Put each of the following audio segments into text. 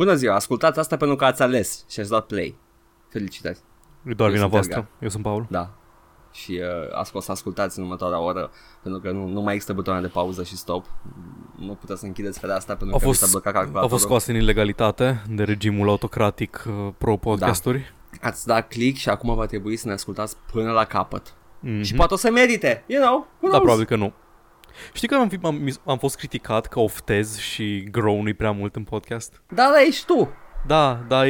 Bună ziua, ascultați asta pentru că ați ales și ați dat play. Felicitări. E doar vina voastră, eu sunt Paul. Da. Și o să ascultați în următoarea oră, pentru că nu mai există butoane de pauză și stop. Nu puteți să închideți fereastra pentru că s-a blocat calculatorul. Au fost scoase în ilegalitate de regimul autocratic pro-podcasturi. Da. Ați dat click și acum va trebui să ne ascultați până la capăt. Mm-hmm. Și poate o să merite, you know. Da, probabil că nu. Știi că am fost criticat că oftez și grown-ui prea mult în podcast? Da, dar ești tu. Da, dar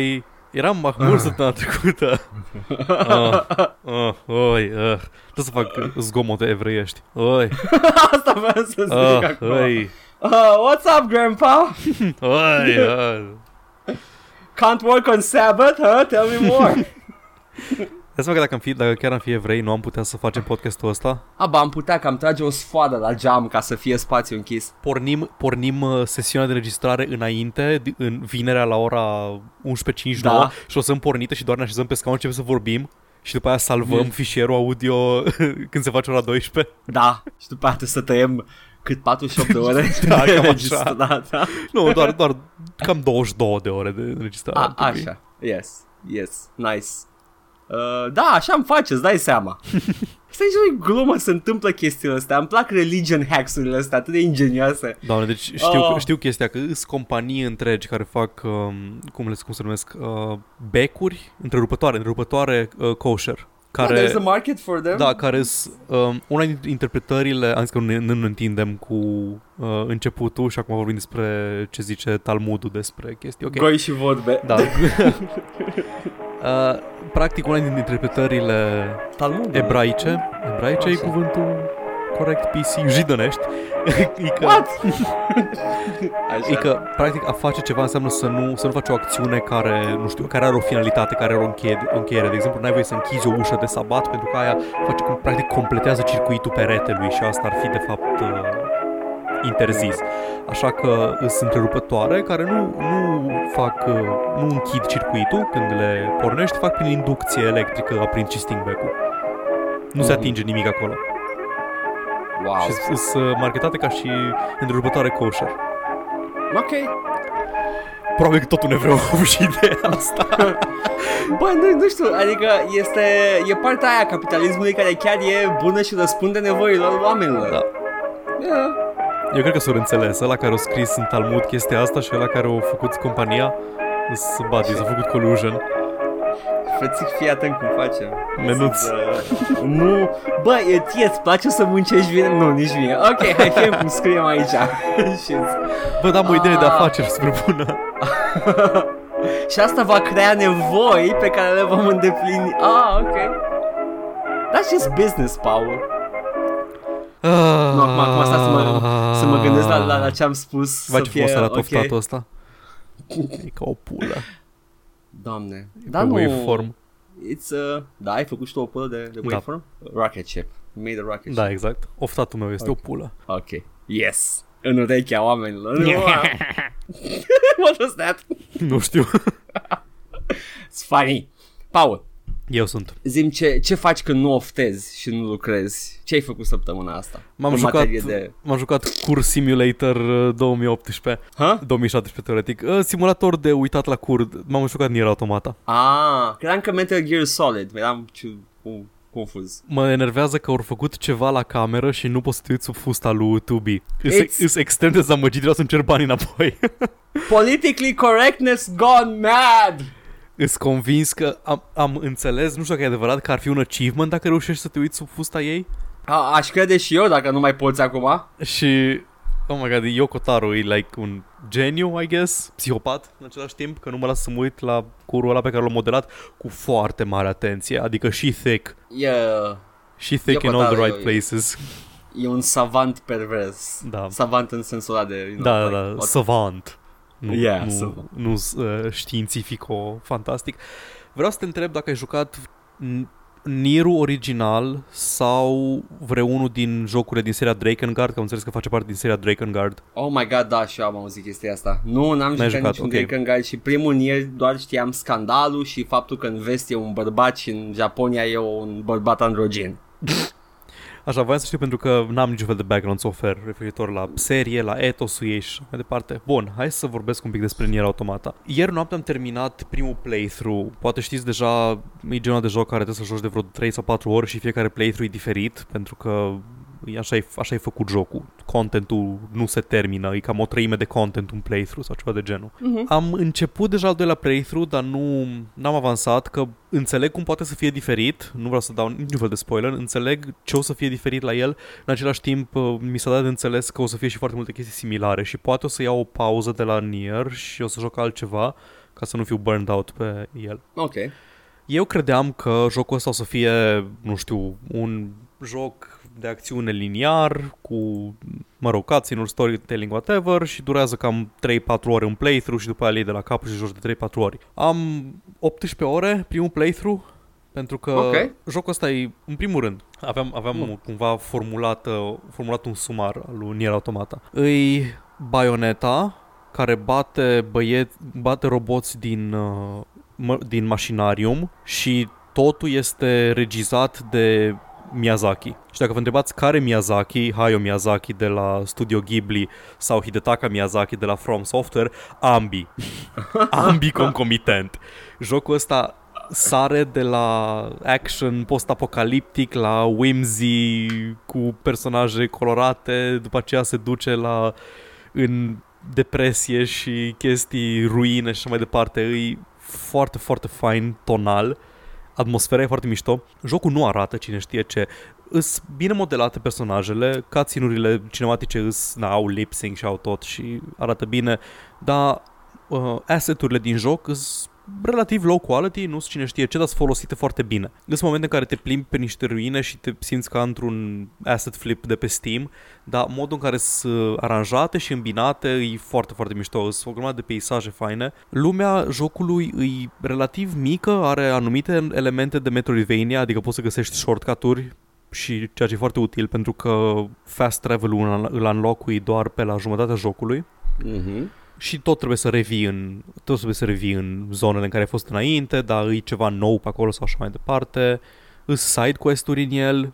eram mahmur săptămâna trecută. Trebuie să fac zgomote evreiești. Asta vreau să zic acum. What's up, grandpa? Can't work on Sabbath, huh? Tell me more. Dă-ți că dacă chiar am fi evrei, nu am putea să facem podcastul ăsta? Aba, am putea, că am trage o sfoadă la geam ca să fie spațiu închis. Pornim sesiunea de înregistrare înainte, în vinerea la ora 11.59, da. Și o să pornită și doar ne așezăm pe scaun și începem să vorbim. Și după aia salvăm fișierul audio când se face ora 12. Da, și după aia trebuie să tăiem cât 48 de ore de înregistrare. Da. Nu, doar cam 22 de ore de înregistrare. Așa, yes, nice. Da, așa îmi face, îți dai seama. Asta nici nu-i glumă, se întâmplă chestiile astea. Îmi plac religion hacks-urile astea atât de ingenioase. Doamne, deci știu chestia că sunt companii întregi care fac, cum se numesc, becuri întrerupătoare kosher. Care, there's a market for them. Da, care sunt una dintre interpretările, am zis că nu întindem cu începutul și acum vorbim despre ce zice Talmudul despre chestii. Okay. Goi și vorbe. Da. Practic una din interpretările Talmud, ebraice e cuvântul corect PC jidănești. E că practic a face ceva înseamnă să nu faci o acțiune care, nu știu, care are o finalitate, care are o încheiere. De exemplu, n-ai voie să închizi o ușă de sabat pentru că aia face cum practic completează circuitul peretelui și asta ar fi de fapt interzis. Așa că sunt întrerupătoare care nu închid circuitul când le pornești, fac prin inducție electrică, prin cisting back-ul. Nu se atinge nimic acolo. Wow. Și sunt marketate ca și întrerupătoare kosher. Ok. Probabil că tot un evreu a avut și ideea asta. Bă, nu știu, adică e partea aia capitalismului care chiar e bună și răspunde nevoilor oamenilor. Da. Yeah. Eu cred că s-o înțeles, ăla care a scris în Talmud chestia asta și ăla care a făcut compania s-a făcut collusion. Frățic, fii atent cum facem. Menuț. Nu, bă, ție-ți place să muncești bine? Nu, nici mie. Ok, hai fie cum scriem aici. Bă, am o idee de afaceri super bună. Și asta va crea nevoi pe care le vom îndeplini. Ok. That's just business, Paul. Nu, acum asta să mă gândesc la ce am spus. Vai, ce frumos arată oftatul ăsta. E ca o pulă. Doamne, dar nu waveform. Da, ai făcut și tu o pulă de waveform? Da. Rocket ship, made a rocket ship. Da, exact, oftatul meu este o pulă. Ok, yes, în urechea oamenilor. What was that? Nu știu. It's funny. Paul, eu sunt. Zi-mi ce faci când nu oftezi și nu lucrezi? Ce ai făcut săptămâna asta? M-am jucat Cur Simulator 2018. 2017 teoretic. Simulator de uitat la cur. M-am jucat Nier Automata. Credeam că Metal Gear Solid. Eram confuz. Mă enervează că au făcut ceva la cameră și nu poți să te uiți sub fusta lui 2B. Îs extrem de zamăgit, vreau să-mi cer banii înapoi. Politically correctness gone mad. Îți convins că am înțeles, nu știu dacă e adevărat, că ar fi un achievement dacă reușești să te uiți sub fusta ei? Aș crede și eu dacă nu mai poți acum. Și, oh my god, Yoko Taro e like un geniu, I guess, psihopat în același timp, că nu mă las să mă uit la curul ăla pe care l-am modelat cu foarte mare atenție, adică she thick. She thick Yoko in all the right places. E un savant pervers. Da. Savant în sensul ăla de... Da, savant. Nu, științifico-fantastic. Vreau să te întreb dacă ai jucat Nier-ul original sau vreunul din jocurile din seria Drakengard, că am înțeles că face parte din seria Drakengard. Oh my god, da, și eu am auzit chestia asta. Nu, n-am jucat niciun Drakengard și primul Nier doar știam scandalul și faptul că în vest e un bărbat și în Japonia e un bărbat androgin. Așa, voiam să știu pentru că n-am niciun fel de background să ofer referitor la serie, la etosul ei și mai departe. Bun, hai să vorbesc un pic despre Nier Automata. Ieri noapte am terminat primul playthrough. Poate știți deja, e genul de joc care trebuie să joci de vreo 3 sau 4 ori și fiecare playthrough e diferit, pentru că așa e făcut jocul. Contentul nu se termină, e cam o treime de content un playthrough sau ceva de genul. Uh-huh. Am început deja al doilea playthrough, dar n-am avansat, că înțeleg cum poate să fie diferit, nu vreau să dau niciun fel de spoiler, înțeleg ce o să fie diferit la el, în același timp mi s-a dat de înțeles că o să fie și foarte multe chestii similare și poate o să iau o pauză de la Nier și o să joc altceva ca să nu fiu burned out pe el. Ok. Eu credeam că jocul ăsta o să fie, nu știu, un joc de acțiune liniar, cu, mă rog, cutscene-uri, storytelling, whatever, și durează cam 3-4 ore un playthrough și după aia le iei de la cap și joci de 3-4 ori. Am 18 ore primul playthrough, pentru că jocul ăsta e, în primul rând, aveam cumva formulat un sumar al lui Nier Automata. Îi Bayonetta, care bate roboți din Machinarium și totul este regizat de Miyazaki. Și dacă vă întrebați care Miyazaki, Hayao Miyazaki de la Studio Ghibli sau Hidetaka Miyazaki de la From Software, ambii concomitent. Jocul ăsta sare de la action post-apocaliptic la whimsy cu personaje colorate, după aceea se duce în depresie și chestii ruine și mai departe. E foarte, foarte fain tonal. Atmosfera e foarte mișto. Jocul nu arată cine știe ce. Îs bine modelate personajele, cutscene-urile cinematice au lip-sync și au tot și arată bine, dar asset-urile din joc îs relativ low quality, nu sunt cine știe ce, dar sunt folosite foarte bine. Sunt momente în care te plimbi pe niște ruine și te simți ca într-un asset flip de pe Steam, dar modul în care sunt aranjate și îmbinate e foarte, foarte mișto. Sunt o grămadă de peisaje faine. Lumea jocului e relativ mică, are anumite elemente de Metroidvania, adică poți să găsești shortcut-uri și ceea ce e foarte util pentru că fast travel-ul îl unlock-ui doar pe la jumătatea jocului. Mhm. Și tot trebuie să revii în zonele în care ai fost înainte, dar e ceva nou pe acolo sau așa mai departe. Îs side quest-uri în el.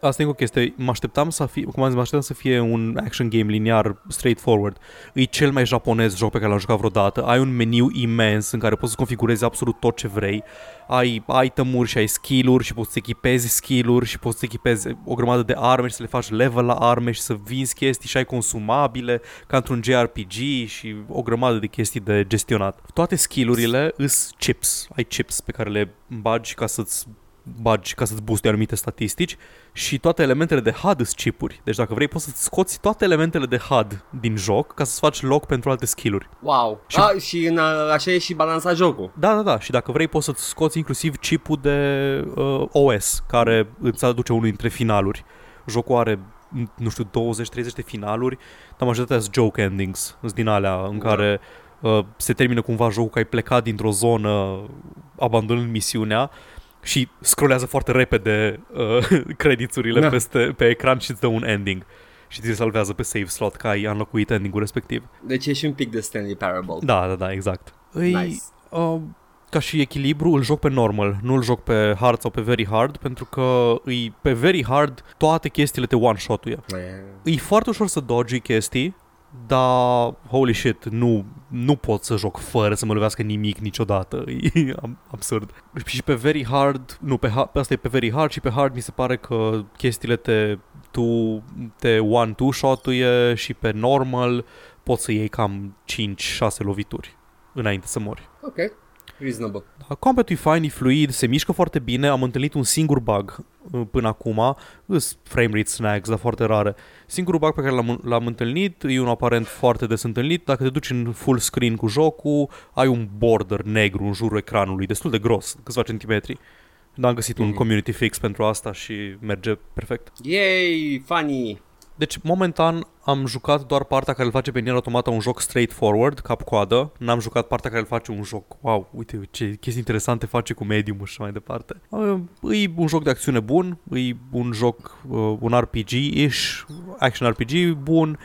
Asta e o chestie. Mă așteptam să fie un action game liniar straightforward. E cel mai japonez joc pe care l-am jucat vreodată. Ai un meniu imens în care poți să configurezi absolut tot ce vrei. Ai itemuri și ai skill-uri și poți să echipezi skill-uri și poți să echipezi o grămadă de arme și să le faci level la arme și să vinzi chestii și ai consumabile ca într-un JRPG și o grămadă de chestii de gestionat. Toate skill-urile îs chips. Ai chips pe care le bagi ca să-ți booste anumite statistici și toate elementele de HUD sunt chipuri. Deci dacă vrei poți să-ți scoți toate elementele de HUD din joc ca să-ți faci loc pentru alte skill-uri. Wow! Așa e și balansa jocul. Da. Și dacă vrei poți să-ți scoți inclusiv chipul de OS care îți aduce unul dintre finaluri. Jocul are, nu știu, 20-30 de finaluri, dar majoritatea sunt joke endings, sunt din alea în care se termină cumva jocul că ai plecat dintr-o zonă abandonând misiunea și scrollează foarte repede crediturile pe ecran și îți dă un ending și ți salvează pe save slot că ai înlocuit ending-ul respectiv. Deci e și un pic de Stanley Parable. Da, exact. Nice. Ca și echilibru îl joc pe normal, nu îl joc pe hard sau pe very hard, pentru că pe very hard toate chestiile te one-shot-uie. E foarte ușor să dodge chestii, dar holy shit, nu pot să joc fără să mă lovească nimic niciodată. E absurd. Și pe very hard, asta e pe very hard și pe hard mi se pare că chestiile te one-two shot-uie și pe normal poți să iei cam 5-6 lovituri înainte să mori. Ok, reasonable. Combat-ul e fain, e fluid, se mișcă foarte bine. Am întâlnit un singur bug până acum. Sunt frame rate snags, dar foarte rare. Singurul bug pe care l-am întâlnit e un aparent foarte des întâlnit. Dacă te duci în full screen cu jocul, ai un border negru în jurul ecranului, destul de gros, câțiva centimetri. Dar am găsit un community fix pentru asta și merge perfect. Yay, funny! Deci, momentan, am jucat doar partea care îl face pe Nier Automata un joc straightforward, cap-coadă. N-am jucat partea care îl face un joc, wow, uite ce chestii interesante face cu medium-ul și mai departe. E un joc de acțiune bun, e un joc, un RPG-ish, action RPG bun.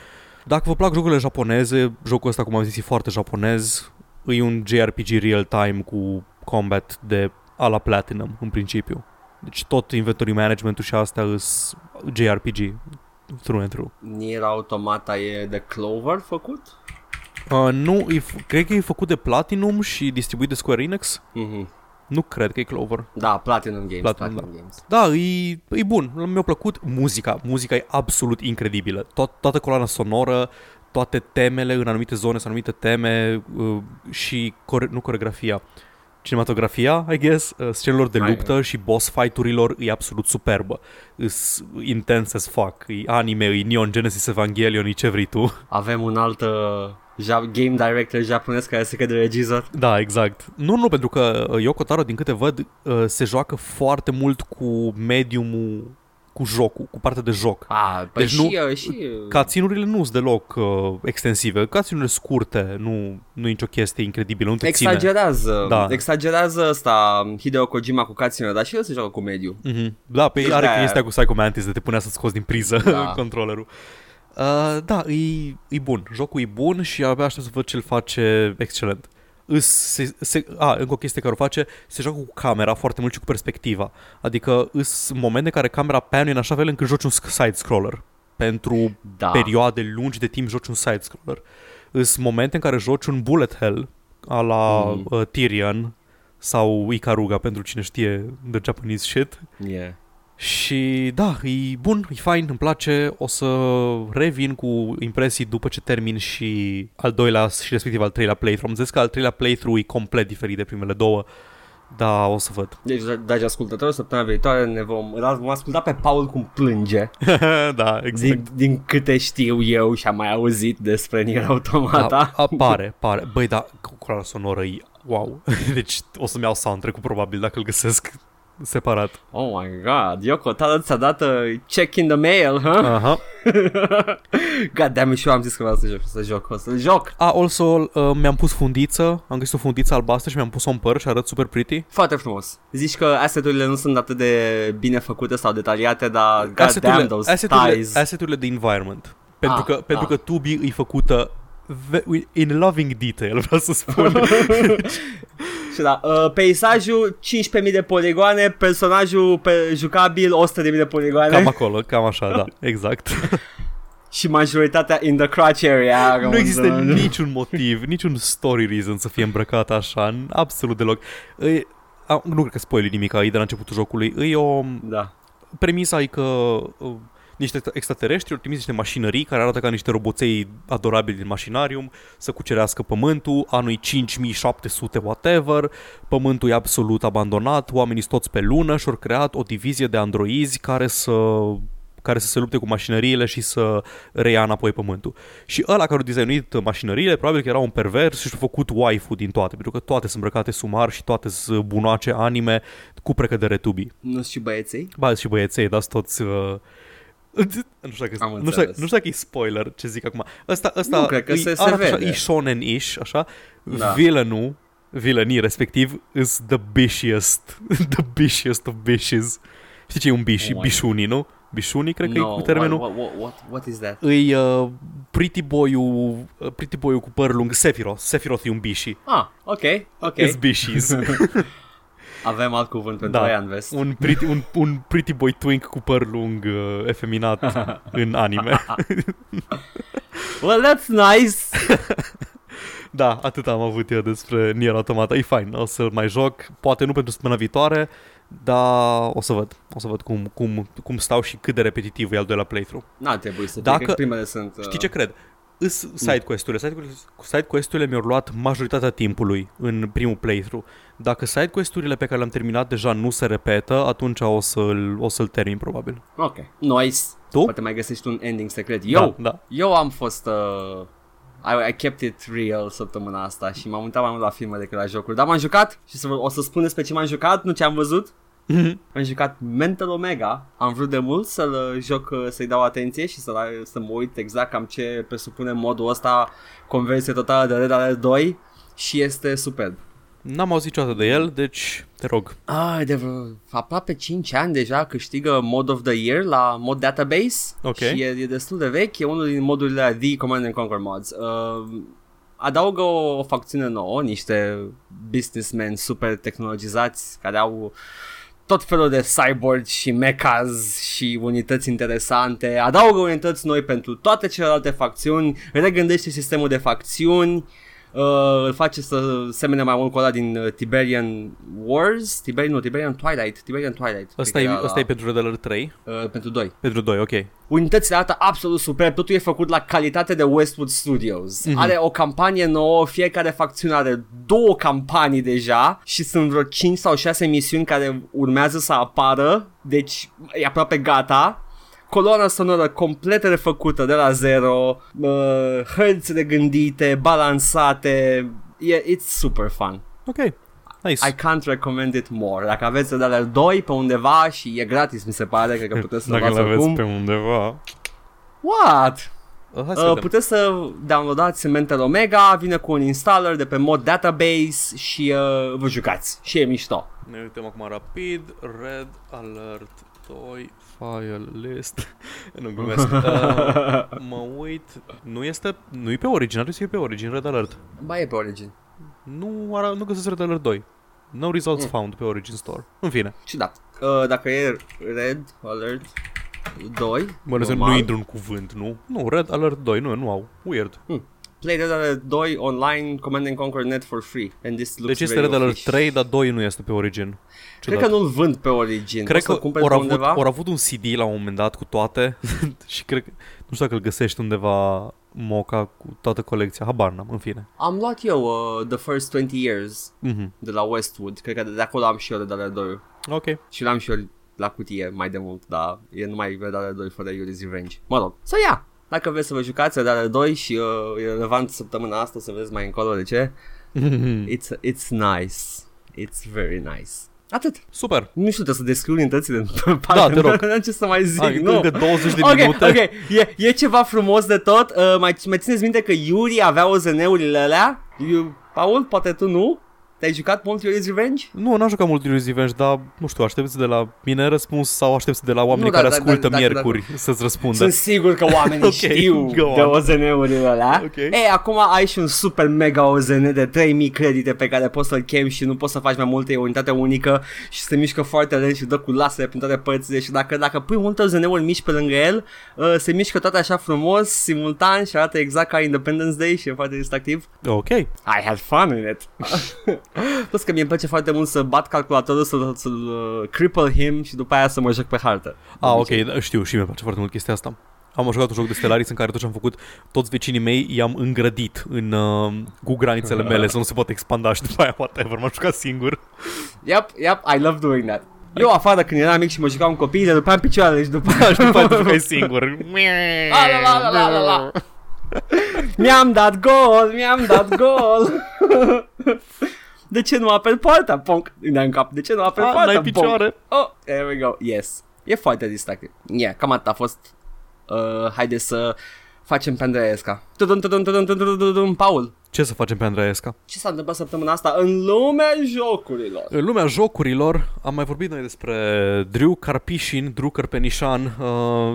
Dacă vă plac jocurile japoneze, jocul ăsta, cum am zis, e foarte japonez. E un JRPG real-time cu combat de a la Platinum, în principiu. Deci tot inventory management-ul și astea îs JRPG through and through. Nier Automata e de Clover făcut? Nu, cred că e făcut de Platinum și distribuit de Square Enix. Mhm. Nu cred că e Clover. Da, Platinum Games. Da, e bun. Mi-a plăcut muzica. Muzica e absolut incredibilă. Toată coloana sonoră, toate temele în anumite zone, sau anumite teme și coreografia. Cinematografia, I guess, scenelor de luptă și boss fight-urilor e absolut superbă. E intense as fuck. E anime, e Neon Genesis Evangelion, e ce vrei tu. Avem un alt game director japonez care se crede regizor. Da, exact. Nu, pentru că Yoko Taro, din câte văd, se joacă foarte mult cu mediumul, cu jocul, cu partea de joc. Deci și cutscene-urile nu sunt deloc extensive. Cutscene-urile scurte, nu e nicio chestie incredibilă, nu te exagerează. Da. Exagerează asta Hideo Kojima cu cutscene-urile, dar și el se joacă cu mediu. Mm-hmm. Da, pe deci are chestia cu Psycho Mantis de te punea să-ți scoți din priză controllerul. Da, e bun. Jocul e bun și abia aștept să văd ce-l face excelent. Încă o chestie care o face, se joacă cu camera foarte mult și cu perspectiva. Adică îs momente în care camera panuie în așa fel încât joci un side-scroller. Pentru perioade lungi de timp joci un side-scroller. Îs momente în care joci un bullet hell a la Tyrion sau Ikaruga, pentru cine știe the Japanese shit. Yeah. Și da, e bun, e fain, îmi place, o să revin cu impresii după ce termin și al doilea și respectiv al treilea playthrough. Am zis că al treilea playthrough e complet diferit de primele două, dar o să văd. Deci, dragi ascultători, săptămâna viitoare ne vom asculta pe Paul cum plânge. Da, exact. Din câte știu eu și am mai auzit despre Nier Automata. Da, pare. Băi, da, coloana sonoră e wow. Deci o să-mi iau soundtrack-ul probabil dacă îl găsesc separat. Oh my god, Yoko Taro ți-a dat check in the mail, huh? Aha. God damn it, și eu am zis că vreau să joc. Also, mi-am pus fundiță, am găsit o fundiță albastră și mi-am pus-o în păr și arăt super pretty. Foarte frumos. Zici că asset-urile nu sunt atât de bine făcute sau detaliate, dar god damn those ties. Asset-urile de environment. Pentru că Tubi e făcută in loving detail, vreau să spun. Și da, peisajul 15.000 de poligoane, personajul jucabil 100.000 de poligoane. Cam acolo, cam așa, da, exact. Și majoritatea in the crotch area. Nu există niciun motiv, niciun story reason să fie îmbrăcat așa, absolut deloc. Nu cred că spoil nimic, e de la începutul jocului. Premisa e că niște extraterestri au trimis niște mașinării care arată ca niște roboței adorabili din mașinarium să cucerească pământul, anul 5700 whatever, pământul e absolut abandonat, oamenii sunt toți pe lună și au creat o divizie de androizi care să se lupte cu mașinăriile și să reia înapoi pământul. Și ăla care a designuit mașinăriile probabil că era un pervers și a făcut waifu din toate, pentru că toate sunt îmbrăcate sumar și toate sunt bunoace anime cu precădere tubi. Nu-s și băieței? Ba, și băieței, dar toți... Nu știu dacă e spoiler ce zic acum. Asta nu cred că se vede. E shonen-ish, așa. Da. Villainii respectiv is the bishiest of bishies. Știi ce e un bishi? Bishuni, nu? Bishuni, cred că e termenul. What is that? E pretty boy-ul cu păr lung, Sephiroth e un bishi. Ah, ok. Is bishies. Avem alt cuvânt pentru Ian West. Un pretty boy twink cu păr lung efeminat în anime. Well, that's nice! Da, atât am avut eu despre Nier Automata. E fain, o să-l mai joc. Poate nu pentru săptămâna viitoare, dar o să văd cum stau și cât de repetitiv e al doilea playthrough. N-ar trebui să fie, că primele sunt... Știi ce cred? Side quest-urile mi-au luat majoritatea timpului în primul playthrough. Dacă side quest-urile pe care le-am terminat deja nu se repetă, atunci o să-l termin probabil. Ok, nice. Tu? Poate mai găsești un ending secret. Eu am fost... I kept it real săptămâna asta și m-am uitat mai mult la filme decât la jocuri. Dar m-am jucat și o să spun despre ce m-am jucat, nu ce am văzut. Am jucat Mental Omega. Am vrut de mult să-l joc, să-i dau atenție și să mă uit exact cam ce presupune modul ăsta, conversie totală de Red Alert 2. Și este superb. N-am auzit niciodată de el, deci te rog. De aproape 5 ani deja câștigă Mod of the Year la Mod Database. Okay. Și e destul de vechi, e unul din modurile The Command & Conquer Mods. Adaugă o facțiune nouă, niște businessmen super tehnologizați care au tot felul de cyborg și mechas și unități interesante, adaugă unități noi pentru toate celelalte facțiuni, regândește sistemul de facțiuni, îl face să semene mai mult cu ăla din Tiberian Wars, Tiberian Twilight. Ăsta e pentru Red Alert 3? Pentru 2, ok. Unitățile arată absolut superb, totul e făcut la calitate de Westwood Studios. Mm-hmm. Are o campanie nouă, fiecare facțiune are 2 campanii deja și sunt vreo 5 sau 6 misiuni care urmează să apară, deci e aproape gata. Coloana sonoră complet refăcută de la zero, hărți regândite, balansate, it's super fun. Ok, nice. I can't recommend it more. Dacă aveți Red Alert 2 pe undeva și e gratis, mi se pare, cred că puteți să-l luați acum. Dacă l-aveți pe undeva... What? Puteți să downloadați Mental Omega, vine cu un installer de pe mod database și vă jucați. Și e mișto. Ne uităm acum rapid, Red Alert 2... File list. Nu glumesc. Mă uit. Nu e pe Origin, ar trebui să e pe Origin Red Alert. Ba e pe Origin. Nu găsesc Red Alert 2. No results found pe Origin Store. În fine. Și da. Dacă e Red Alert 2. Nu intru în cuvânt, nu? Nu, Red Alert 2, nu au. Weird. Play Red Alert 2 online, Command and Conquer Net for free. And this looks. Deci este Red Alert 3, dar 2 nu este pe Origin. Ciudat. Cred că nu-l vând pe Origin. Cred că au avut un CD la un moment dat cu toate și cred că, nu știu dacă îl găsești undeva moca cu toată colecția. Habar n-am, în fine. Am luat eu The First 20 Years de la Westwood. Cred că de acolo am și eu Red Alert 2. Ok. Și l-am și eu la cutie mai de mult, dar e numai Red Alert 2 fără Yuri's Revenge. Mă rog, să ia! Dacă vreți să vă jucați Red Alert 2 și e relevant săptămâna asta, să vedeți mai încolo de ce. It's nice. It's very nice. Atât. Super. Nu știu, trebuie să descriu unitățile în parte. Da, te rog. Nu am ce să mai zic. Încă 20 de minute. Ok, e ceva frumos de tot. Mai țineți minte că Yuri avea OZN-urile alea? Paul, poate tu nu? Te-ai jucat mult Yuri's Revenge? Nu, n-am jucat mult Yuri's Revenge, dar, nu știu, aștepți de la mine răspuns sau aștepți de la oamenii care ascultă miercuri să-ți răspundă? Sunt sigur că oamenii știu de OZN-urile alea. Okay. Ei, acum ai și un super mega OZN de 3000 credite pe care poți să-l chemi și nu poți să faci mai multe, e o unitate unică și se mișcă foarte lent și dă cu lasere prin toate părțile și dacă pui multe OZN-uri mici pe lângă el, se mișcă toate așa frumos, simultan și arată exact ca Independence Day și e foarte distractiv. Ok. I had fun in it. Plus că mi-e place foarte mult să bat calculatorul, să-l cripple him și după aia să mă joc pe hartă. Ah, ok, știu, și mi-e place foarte mult chestia asta. Am jucat un joc de Stellaris în care tot ce am făcut, toți vecinii mei i-am îngrădit în, cu granițele mele, să nu se poate expanda și după aia whatever, m-am jucat singur. Yep, I love doing that. Eu afară când eram mic și mă jucam cu copiii, le dupeam picioarele și după aia te jucai singur. Mi-am dat gol. De ce nu apel poarta? Ponk. În cap. De ce nu apel poarta? N-ai picioare. Oh, there we go. Yes. E foarte distractiv. Yeah, cam atât a fost. Haide să facem pe Andreesca. Paul. Ce să facem pe Andreesca? Ce s-a întâmplat săptămâna asta în lumea jocurilor? În lumea jocurilor am mai vorbit noi despre Drew Karpenișan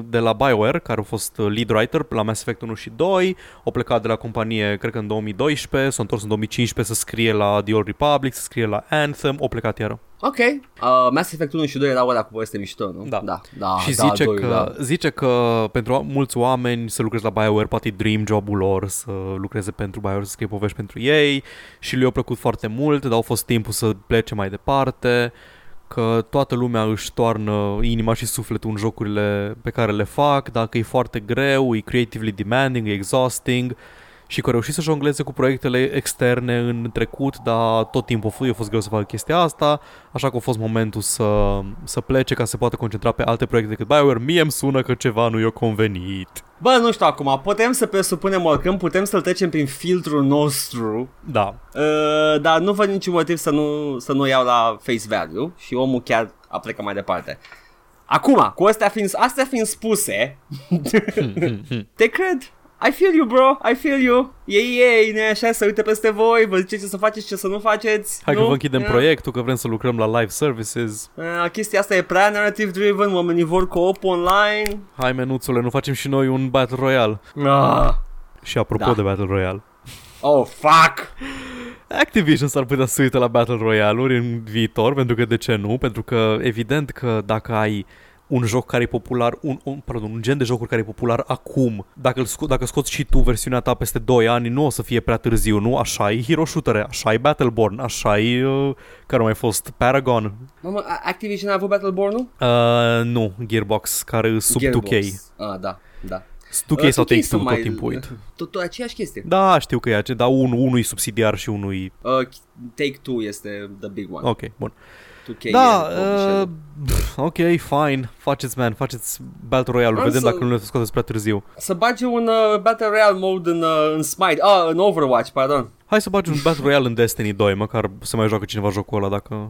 de la BioWare, care a fost lead writer la Mass Effect 1 și 2, a plecat de la companie cred că în 2012, s-a întors în 2015 să scrie la The Old Republic, să scrie la Anthem, a plecat iară. Ok. Mass Effect 1 și 2 erau alea cu poveste mișto, nu? Da. Și zice că pentru mulți oameni să lucreze la BioWare poate e dream job-ul lor, să lucreze pentru BioWare, să scrie povești pentru ei și lui a plăcut foarte mult, dar au fost timpul să plece mai departe, că toată lumea își toarnă inima și sufletul în jocurile pe care le fac, dacă e foarte greu, e creatively demanding, e exhausting și că a reușit să jongleze cu proiectele externe în trecut, dar tot timpul a fost greu să facă chestia asta, așa că a fost momentul să plece ca să se poată concentra pe alte proiecte decât BioWare. Mie îmi sună că ceva nu i-a convenit. Bă, nu știu acum, putem să presupunem oricând, putem să-l trecem prin filtrul nostru. Da. Dar nu văd niciun motiv să nu iau la face value și omul chiar a plecat mai departe. Acum, cu astea fiind spuse, te cred. I feel you, bro, I feel you. Ei, nu-i așa, să uite peste voi, vă ziceți ce să faceți, ce să nu faceți. Hai că vă închidem proiectul, că vrem să lucrăm la live services. Chestia asta e prea narrative driven, oamenii vor co-op online. Hai, menuțule, nu facem și noi un Battle Royale? Și apropo de Battle Royale. Oh, fuck! Activision s-ar putea să uită la Battle Royale-uri în viitor, pentru că de ce nu? Pentru că evident că dacă ai un joc care e popular, un gen de jocuri care e popular acum, dacă scoți și tu versiunea ta peste 2 ani, nu o să fie prea târziu, nu? Așa-i Hero Shooter, așa-i Battleborn, așa-i care mai fost Paragon. Mamă, Activision a avut Battleborn-ul? Nu, Gearbox, care e sub Gearbox. 2K. Ah, da. 2K sau Take Two tot timpul uit. Tot aceeași chestie. Da, știu că e aceea, dar unul e subsidiar și unul e... Take Two este the big one. Ok, bun. 2K da, ok, fine, faceți Battle Royale, vedem dacă nu le scoateți prea târziu. Să bagi un Battle Royale mode în Smite, în Overwatch, pardon. Hai să bagi un Battle Royale în Destiny 2, măcar să mai joacă cineva jocul ăla dacă...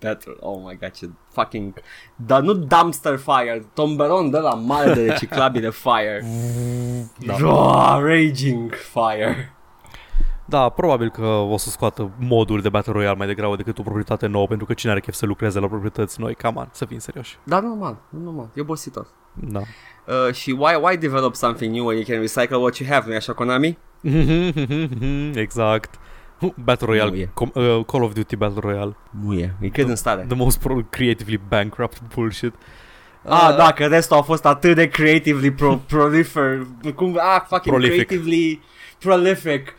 Battle, oh my god, ce fucking... Dar nu dumpster fire, tomberon de la mare de reciclabile fire. Da. Raging fire. Da, probabil că o să scoată moduri de Battle Royale mai degrabă decât o proprietate nouă, pentru că cine are chef să lucreze la proprietăți noi? Come on, să fim serioși. Da, normal, e obositor. Da. Și why develop something new when you can recycle what you have, nu-i așa, Konami? Exact. Battle Royale, Call of Duty Battle Royale. Nu e, îi cred în stare. The most creatively bankrupt bullshit. Da, că restul a fost atât de creatively prolifer. Cum, fucking prolific. Creatively prolific.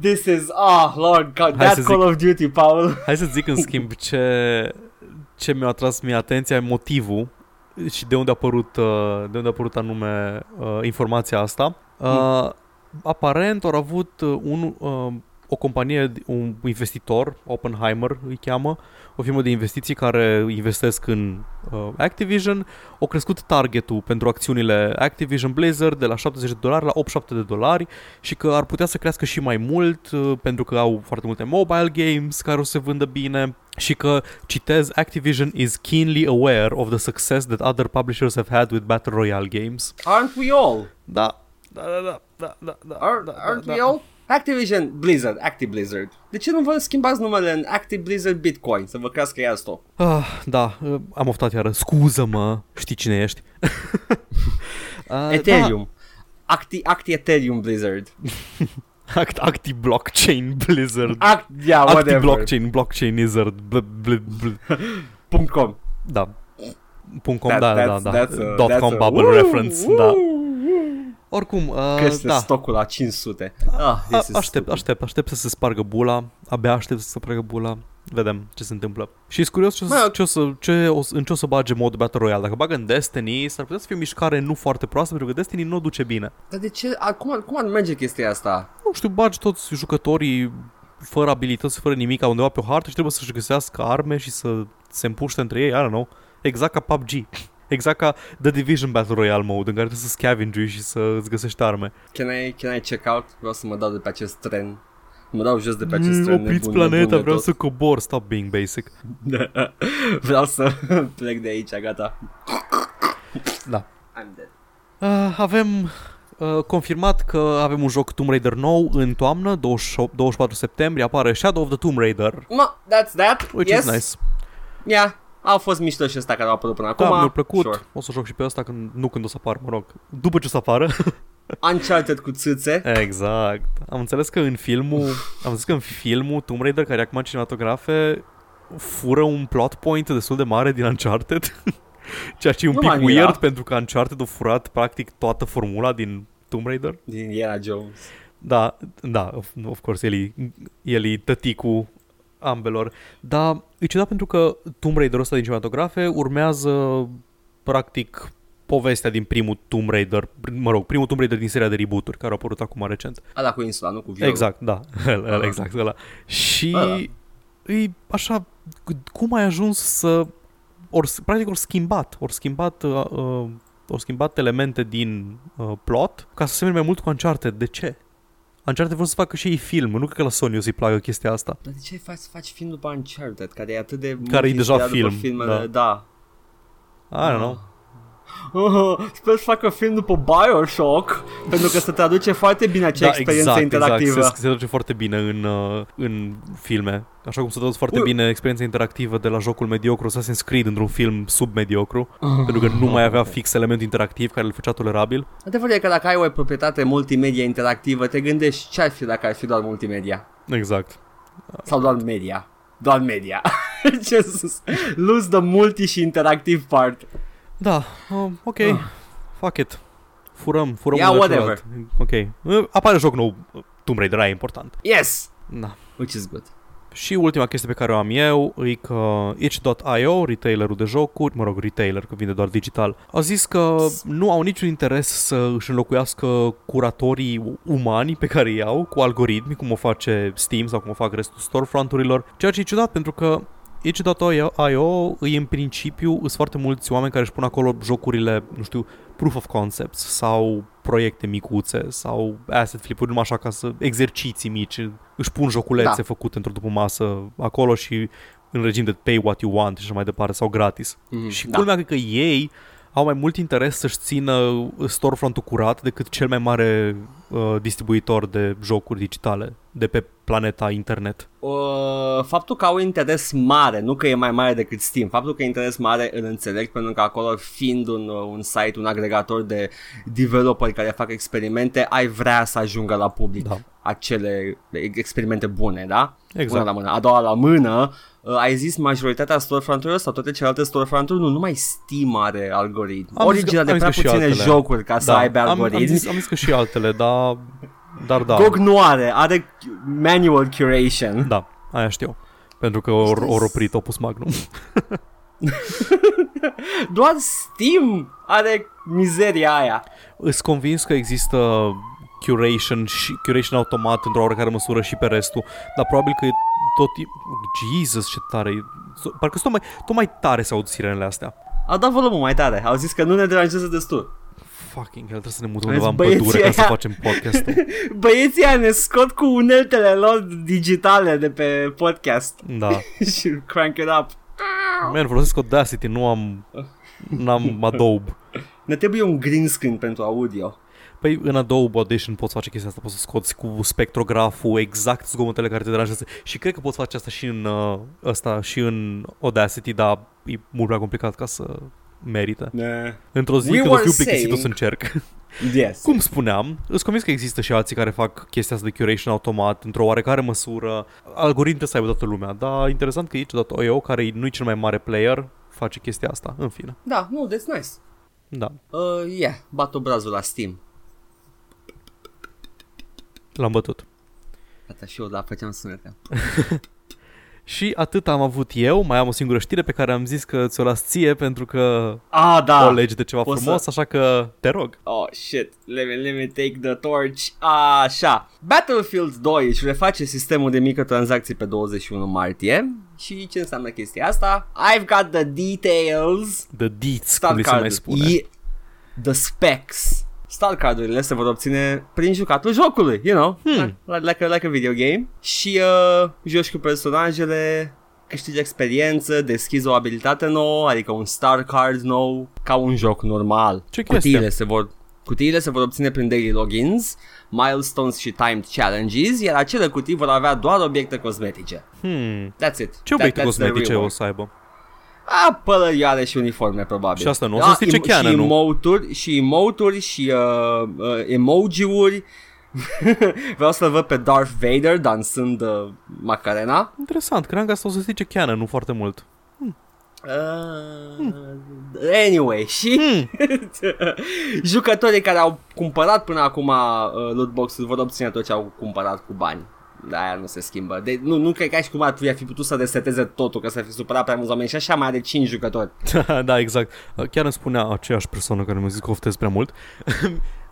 This is, Lord God, that Call of Duty, Paul. Hai să zic în schimb ce mi-a atras mie atenția, motivul și de unde a apărut anume informația asta. Aparent au avut o companie, un investitor, Oppenheimer îi cheamă, o firmă de investiții care investesc în Activision, au crescut targetul pentru acțiunile Activision Blizzard de la $70 la $87 și că ar putea să crească și mai mult pentru că au foarte multe mobile games care o să vândă bine și că, citez, Activision is keenly aware of the success that other publishers have had with Battle Royale games. Aren't we all? Da. Aren't we all? Activision Blizzard, ActiBlizzard. De ce nu vă schimbați numele în ActiBlizzard Bitcoin? Să vă crească iar stop. Da, am oftat iară. Scuză-mă, știi cine ești. Ethereum. Da. Acti-Ethereum Blizzard. Acti-Blockchain Blizzard. Yeah, whatever. Acti-Blockchain, Blockchainizard. .com. Da. .com, da. .com bubble reference, da. Oricum, crește stocul la 500. Aștept să se spargă bula. Abia aștept să se spargă bula. Vedem ce se întâmplă. Și e curios ce o să bage mod Battle Royale. Dacă bagă în Destiny, s-ar putea să fie o mișcare nu foarte proastă, pentru că Destiny nu o duce bine. Dar de ce? Cum ar merge chestia asta? Nu știu, bagi toți jucătorii fără abilități, fără nimic, undeva pe o hartă și trebuie să-și găsească arme și să se împuște între ei. I don't know. Exact ca PUBG. Exact ca The Division Battle Royale mode, în care trebuie să scavenge și să îți găsești arme. Can I check out? Vreau să mă dau de pe acest tren. Mă dau jos de pe acest tren. Opriți planeta, vreau tot să cobor. Stop being basic. Vreau să plec de aici, gata. Da. I'm dead. Avem confirmat că avem un joc Tomb Raider nou în toamnă, 24 septembrie, apare Shadow of the Tomb Raider. That's that. Which yes. Is nice. Yeah. Au fost mișto și ăsta care au apărut până acum. Da, mi-a plăcut. Sure. O să joc și pe ăsta când o să apară, mă rog. După ce o să apară. Uncharted cu țâțe. Exact. Am înțeles că în filmul Tomb Raider, care acum cinematografe, fură un plot point destul de mare din Uncharted. Ceea ce e pic weird, pentru că Uncharted a furat practic toată formula din Tomb Raider. Din Indiana Jones. Da, of course, el e tăticul ambelor, dar e ciudat pentru că Tomb Raider-ul ăsta din cinematografe urmează practic povestea din primul Tomb Raider, primul Tomb Raider din seria de reboot-uri care a apărut acum recent. Ala cu insula, nu cu violul. Exact, da, exact ăla. Și e așa, cum ai ajuns să, practic ori schimbat elemente din plot ca să semene mai mult cu Uncharted, de ce? Uncharted vreau să facă și ei film, nu cred că la Sony o să-i placă chestia asta. Dar de ce faci film după Uncharted, care e atât de mult inspirat după filmele? Da. I don't know. sper să facă film după BioShock, pentru că se traduce foarte bine acea experiență interactivă. Exact, se traduce foarte bine în filme. Așa cum se traduce foarte bine experiența interactivă de la jocul mediocru Assassin's Creed într-un film submediocru, pentru că nu mai avea fix element interactiv care îl făcea tolerabil. Adevărul e că dacă ai o proprietate multimedia interactivă, te gândești ce ar fi dacă ar fi doar multimedia. Exact. Sau doar media. Doar media. Jesus. Lose the multi și interactive part. Da, ok, fuck it. Furăm whatever. Ok, apare joc nou, Tomb Raider, aia e important. Yes, da. Which is good. Și ultima chestie pe care o am eu e că itch.io, retailerul de jocuri, mă rog, retailer, că vinde doar digital, au zis că nu au niciun interes să își înlocuiască curatorii umani pe care îi au cu algoritmi, cum o face Steam sau cum o fac restul storefront-urilor, ceea ce e ciudat pentru că itch.io îi în principiu sunt foarte mulți oameni care își pun acolo jocurile, nu știu, proof of concepts sau proiecte micuțe sau asset flip-uri, numai așa ca să exerciții mici, își pun joculețe făcute într-o după-masă acolo și în regim de pay what you want și așa mai departe sau gratis. Și culmea că ei au mai mult interes să-și țină storefront-ul curat decât cel mai mare distribuitor de jocuri digitale de pe planeta internet. Faptul că au interes mare, nu că e mai mare decât Steam, faptul că e interes mare îl înțeleg, pentru că acolo fiind un site, un agregator de developeri care fac experimente, ai vrea să ajungă la public acele experimente bune, da? Exact. Una la mână, a doua la mână, ai zis majoritatea storefront-urilor sau toate celelalte storefront-uri? Nu, numai Steam are algoritmi. Originea de prea puține jocuri ca să aibă algoritmi. Am zis că și altele, dar GOG nu are manual curation. Da, aia știu. Pentru că au oprit Opus Magnum. Doar Steam are mizeria aia. Îți convins că există curation și curation automat într-o oricare măsură și pe restul, dar probabil că tot Jesus, ce tare. Parcă sunt tot mai tare se aud sirenele astea. Au dat volumul mai tare. Au zis că nu ne deranjează destul. Fucking hell, trebuie să ne mutăm undeva în pădure ca să facem podcastul. Băieții aia ne scot cu uneltele lor digitale de pe podcast. Da. Și crank it up. Man, folosesc Audacity, n-am Adobe. Ne trebuie un green screen pentru audio. Păi în Adobe Audition poți face chestia asta, poți să scoți cu spectrograful exact zgomotele care te deranjează și cred că poți face asta și în Audacity, dar e mult prea complicat ca să merită. Într-o zi când o fiu plictisit o să încerc. Yes. Cum spuneam, îți convins că există și alții care fac chestia asta de curation automat într-o oarecare măsură. Algoritmul să aibă toată lumea, dar interesant că aici .io, care nu e cel mai mare player, face chestia asta, în fine. Da, nu, that's nice. Da. Bat obrazul la Steam. L-am bătut. Gata, și eu, făceam sunete. Și atât am avut eu, mai am o singură știre pe care am zis că ți-o las ție pentru că o legi de ceva frumos, așa că te rog. Oh, shit, let me take the torch. Așa, Battlefield 2 își reface sistemul de microtransacții pe 21 martie. Și ce înseamnă chestia asta? I've got the details. The deets, cum se mai spune. The specs. Starcard-urile se vor obține prin jucatul jocului, you know, like a video game. Și joci cu personajele, câștigi experiență, deschizi o abilitate nouă, adică un Starcard nou, ca un joc normal. Cutiile se vor obține prin daily logins, milestones și timed challenges, iar acele cutii vor avea doar obiecte cosmetice. That's it. Ce obiecte cosmetice o să aibă? Pălărioare și uniforme, probabil. Și asta nu o să zice Chiana, nu? Și emote-uri și emoji-uri. Vreau să-l văd pe Darth Vader dansând Macarena. Interesant, cred că asta o să zice Chiana, nu foarte mult. Anyway, și jucătorii care au cumpărat până acum lootbox-uri vor obține tot ce au cumpărat cu bani. Aia nu se schimbă. Nu cred că și cum ar fi putut să reseteze totul, că s-ar fi supărat prea mulți oameni și așa mai are 5 jucători. Da, exact. Chiar îmi spunea aceeași persoană care mi-a zis că oftez prea mult.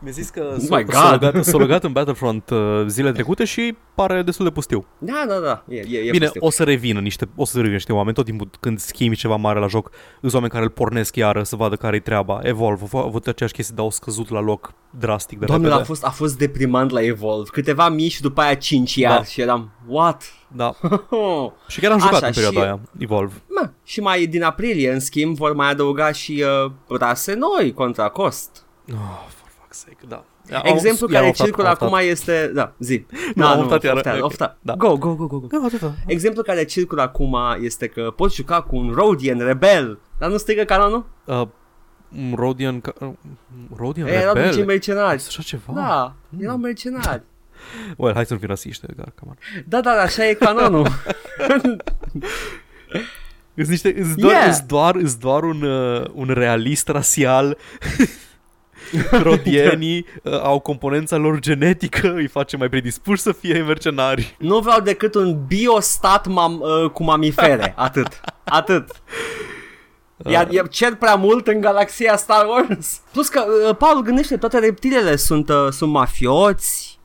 Mi-a zis că s-a legat în Battlefront zile trecute și pare destul de pustiu. Da, e bine, pustiu. O să revină niște oameni. Tot timpul când schimbi ceva mare la joc, sunt oameni care îl pornesc iară să vadă care-i treaba. Evolve a avut aceeași chestie, dar au scăzut la loc drastic de Doamne, a fost deprimant la Evolve. Câteva mii și după aia 5 iar și eram, what? Da. Și chiar am jucat în perioada aia Evolve. Și mai din aprilie, în schimb, vor mai adăuga și rase noi contra cost. Da. Exemplul care circulă acum este... Da, zi. Go. Exemplul care circulă acum este că poți juca cu un Rodian rebel. Dar nu strigă canonul? Un Rodian rebel? Erau niște mercenari. Așa ceva? Da, erau mercenari. Well, hai să nu fii rasiște, dar cam Da, așa e canonul. Îți doar un realist rasial... Rodienii au componența lor genetică, îi face mai predispuși să fie mercenari. Nu vreau decât un biostat cu mamifere, atât. Iar cer prea mult în galaxia Star Wars. Plus că, Paul, gândește, toate reptilele sunt mafioți,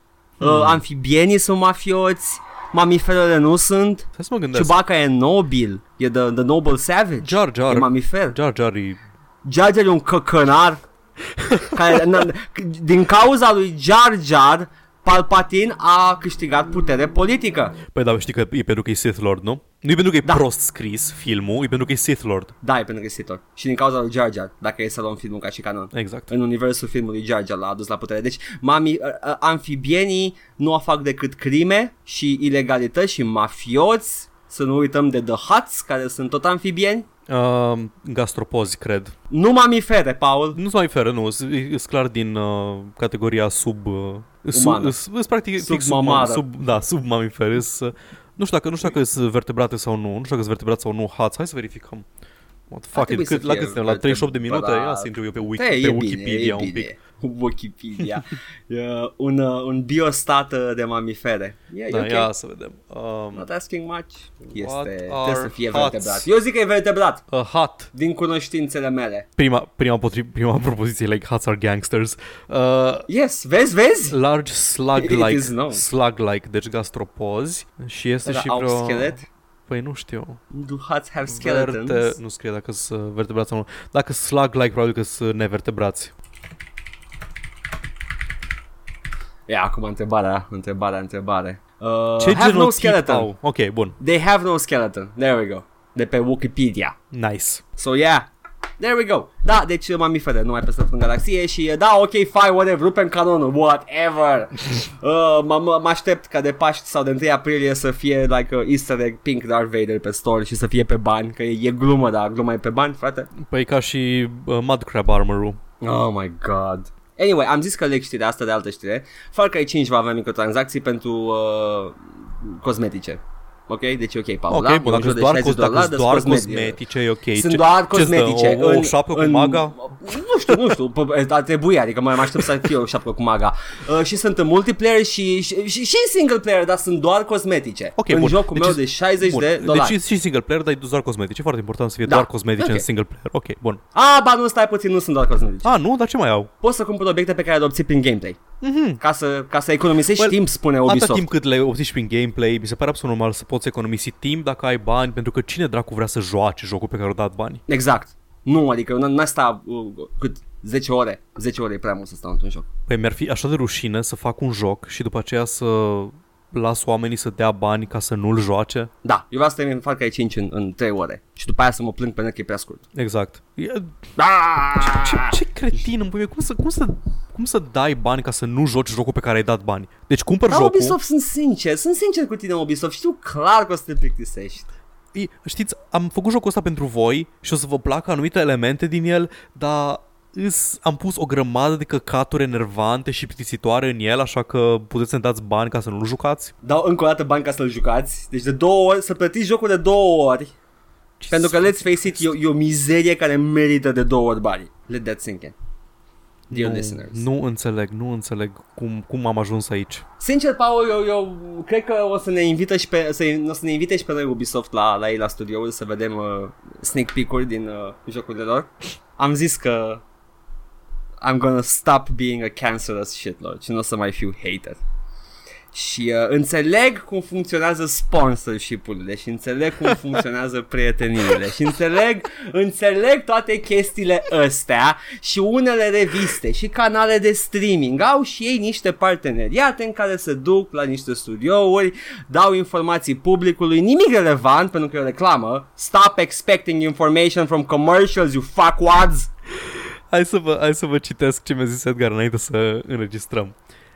anfibienii sunt mafioți, mamiferele nu sunt. Chewbacca e nobil, e the noble savage. Jar-Jar. E mamifer. Jar-Jar e un căcănar. Care, din cauza lui Jar Jar, Palpatine a câștigat putere politică. Păi da, știi că e pentru că e Sith Lord, nu? Nu e pentru că e prost scris filmul, e pentru că e Sith Lord. Da, e pentru că e Sith Lord. Și din cauza lui Jar Jar, dacă e să luăm filmul ca și canon. Exact. În universul filmului Jar Jar l-a adus la putere. Deci, anfibienii nu fac decât crime și ilegalități și mafioți. Să nu uităm de The Huts, care sunt tot anfibieni. Gastropozi, cred. Nu mamifere, Paul. Nu sunt mamifere, nu. Sunt clar din categoria sub... umană. Sunt practic submamară. Sub mamifere. Nu știu dacă sunt vertebrate sau nu. Hați, hai să verificăm. What fuck it. La cât suntem? La 38 de minute? Ia să intru eu pe Wikipedia un pic. Wikipedia. Un biostat de mamifere. Da, ia să vedem. Not asking much. Trebuie să fie vertebrat. Eu zic că e vertebrat. Hot. Din cunoștințele mele. Prima propoziție, like huts are gangsters. Yes, vezi? Large slug-like, deci gastropozi. Și este și vreo... Păi nu știu. Do huts have skeletons? Nu scrie dacă sunt vertebrați sau nu. Dacă slug-like, probabil că sunt nevertebrați. Ia, acum întrebare. Ce have no skeleton. Au? Ok, bun. They have no skeleton. There we go. De pe Wikipedia. Nice. So yeah. There we go. Da, deci mamifere, nu mai peste în galaxie și da, ok, fine, whatever, rupem canonul, whatever. Mă aștept ca de Paști sau de 1 aprilie să fie like Easter egg Pink Darth Vader pe store și să fie pe bani, că e glumă, dar gluma e pe bani, frate. Păi ca și Mud Crab Armor-ul. Oh my god. Anyway, am zis că leg știrea asta de altă știre. Far Cry 5 va avea microtransacții pentru cosmetice. Ok? Deci ok, Paul. Ok, bun, dacă sunt doar cosmetice, e ok. Sunt doar cosmetice. O șapcă cu maga? Nu știu. Ar trebui, adică mai aștept să fie o șapcă cu maga. Și sunt în multiplayer și single player, dar sunt doar cosmetice. Ok, în bun. Jocul deci meu de $60. Deci și single player, dar doar cosmetice. Foarte important să fie doar cosmetice în single player. Ok, bun. Ba nu, stai puțin, nu sunt doar cosmetice. Nu? Dar ce mai au? Poți să cumperi obiecte pe care le obții prin gameplay. Ca să economisești timp, spune Ubisoft. Atât timp cât le obții prin gameplay, mi se pare absolut normal să poți economisi timp dacă ai bani, pentru că cine dracu vrea să joace jocul pe care i-au dat bani? Exact. Nu, adică n-a sta cât 10 ore. 10 ore e prea mult să stau într-un joc. Păi mi-ar fi așa de rușine să fac un joc și după aceea să las oamenii să dea bani ca să nu-l joace. Da, eu vreau să termin Far Cry 5 în 3 ore și după aia să mă plâng pentru că e prea scurt. Exact. Ce cretin, cum să dai bani ca să nu joci jocul pe care ai dat bani? Deci cumpăr jocul. Da, Ubisoft, sunt sincer cu tine, Ubisoft, știu clar că o să te plictisești. Știți, am făcut jocul ăsta pentru voi și o să vă placă anumite elemente din el, dar am pus o grămadă de căcaturi enervante și plictisitoare în el, așa că puteți să-mi dați bani ca să nu-l jucați. Dau încă o dată bani ca să-l jucați. Deci de 2 ori, să plătiți jocul de 2 ori. Ce pentru că, let's face it, e o mizerie care merită de 2 ori bani. Let that sink in. Nu înțeleg cum am ajuns aici. Sincer, Paul, eu cred că o să ne invite și pe noi Ubisoft la ei la studioul să vedem sneak peek-uri din jocurile lor. Am zis că I'm gonna stop being a cancerous shitlord și nu o să mai fiu hated. Și înțeleg cum funcționează sponsorship-urile și înțeleg cum funcționează prieteniile și înțeleg toate chestiile astea. Și unele reviste și canale de streaming au și ei niște parteneriate în care se duc la niște studiouri, dau informații publicului, nimic relevant pentru că e o reclamă. Stop expecting information from commercials, you fuckwads. Hai să vă citesc ce mi-a zis Edgar înainte să înregistrăm.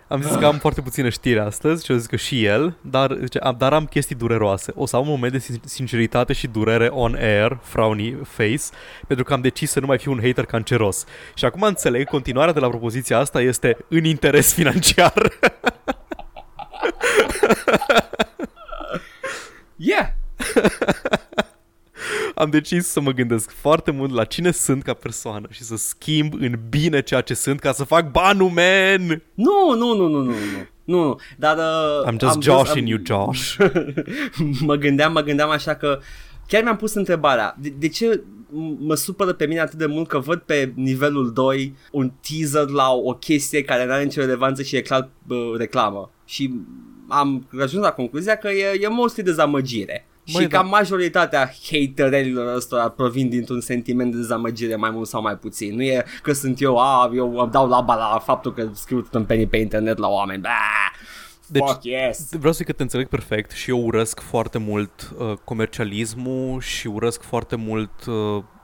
Am zis că am foarte puține știri astăzi și eu zic că și el, dar, zice, dar am chestii dureroase. O să am un moment de sinceritate și durere on air, frowny face, pentru că am decis să nu mai fiu un hater canceros. Și acum înțeleg, continuarea de la propoziția asta este în interes financiar. Yeah! Am decis să mă gândesc foarte mult la cine sunt ca persoană și să schimb în bine ceea ce sunt ca să fac banul, man! Nu. Dar... I'm just Josh in you, Josh. mă gândeam așa că... Chiar mi-am pus întrebarea. De ce mă supără pe mine atât de mult că văd pe nivelul 2 un teaser la o chestie care n-are nicio relevanță și e clar reclamă? Și am ajuns la concluzia că e mostly dezamăgire. Măi, și cam majoritatea haterilor ăstora provin dintr-un sentiment de dezamăgire mai mult sau mai puțin. Nu e că sunt eu îmi dau laba la faptul că scriu tâmpenii pe internet la oameni. Deci, fuck yes! Vreau să zic că te înțeleg perfect și eu urăsc foarte mult comercialismul și urăsc foarte mult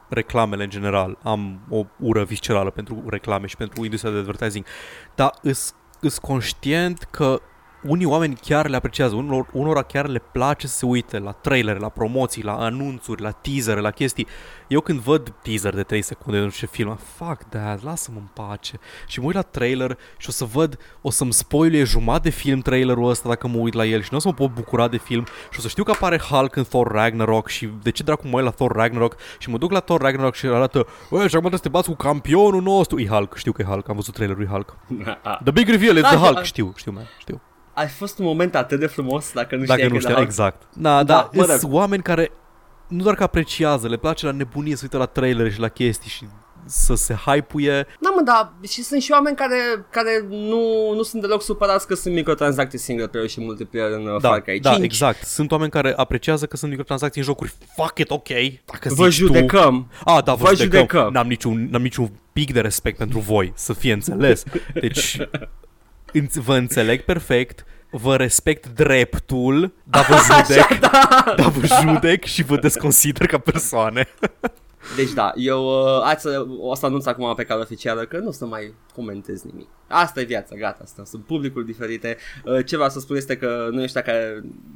reclamele în general. Am o ură viscerală pentru reclame și pentru industria de advertising. Dar îs conștient că unii oameni chiar le apreciază, unora chiar le place să se uite la trailere, la promoții, la anunțuri, la teasere, la chestii. Eu când văd teaser de 3 secunde, nu știu ce film, fuck that, lasă-mă în pace. Și mă uit la trailer și o să-mi spoiluie jumătate de film trailerul ăsta dacă mă uit la el și nu o să mă pot bucura de film și o să știu că apare Hulk în Thor Ragnarok și de ce dracu mă uit la Thor Ragnarok și mă duc la Thor Ragnarok și arată, și acum trebuie să te bați cu campionul nostru. E Hulk, știu că e Hulk, am văzut trailerul, e Hulk. The big reveal, it's the Hulk, știu. A fost un moment atât de frumos dacă nu știa, exact. Da, sunt oameni care nu doar că apreciază, le place la nebunie să uită la trailere și la chestii și să se hype-uie. Da, mă, dar și sunt și oameni care nu sunt deloc supărați că sunt microtransacții single player și multiplayer în Far Cry 5. Da, exact. Sunt oameni care apreciază că sunt microtransacții în jocuri. Fuck it, ok. Dacă vă judecăm. Tu... Ah, da, vă judecăm. N-am niciun pic de respect pentru voi, să fie înțeles. Deci... Vă înțeleg perfect, vă respect dreptul, dar vă judec. Așa, da. Dar vă judec și vă desconsider ca persoane. Deci da, eu o să anunț acum pe cale oficială că nu o să mai comentez nimic. Asta e viața, gata, sunt publicuri diferite. Ce vreau să spun este că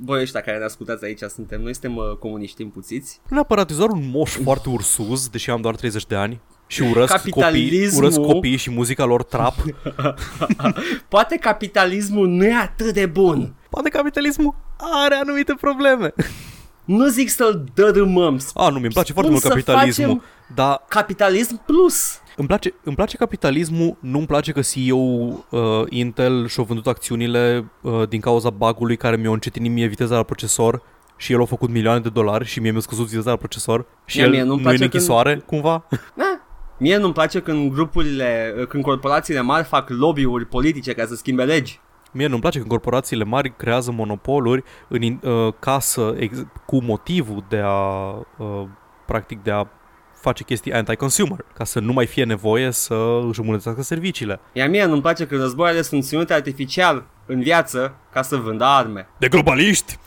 voi ăștia care ne ascultați aici suntem, noi suntem comuniști împuțiți. Nu neapărat, doar un moș foarte ursuz, deși am doar 30 de ani. Și urăsc copii și muzica lor trap. Poate capitalismul nu e atât de bun. Poate capitalismul are anumite probleme. Nu zic să-l dărâmăm. Nu-mi place foarte mult capitalismul, dar capitalism plus. Îmi place capitalismul, nu-mi place că CEO-ul Intel și-a vândut acțiunile din cauza bug-ului care mi-a încetinit mie viteza la procesor. Și el a făcut milioane de dolari și mie mi-a scăzut viteza la procesor. Și el nu e în închisoare cumva. Mie nu-mi place când când corporațiile mari fac lobby-uri politice ca să schimbe legi. Mie nu-mi place când corporațiile mari creează monopoluri în casă cu motivul de a practic de a face chestii anti-consumer, ca să nu mai fie nevoie să își îmbunătățească serviciile. Iar mie nu-mi place când războaiele sunt ținute artificial în viață ca să vândă arme. De globaliști!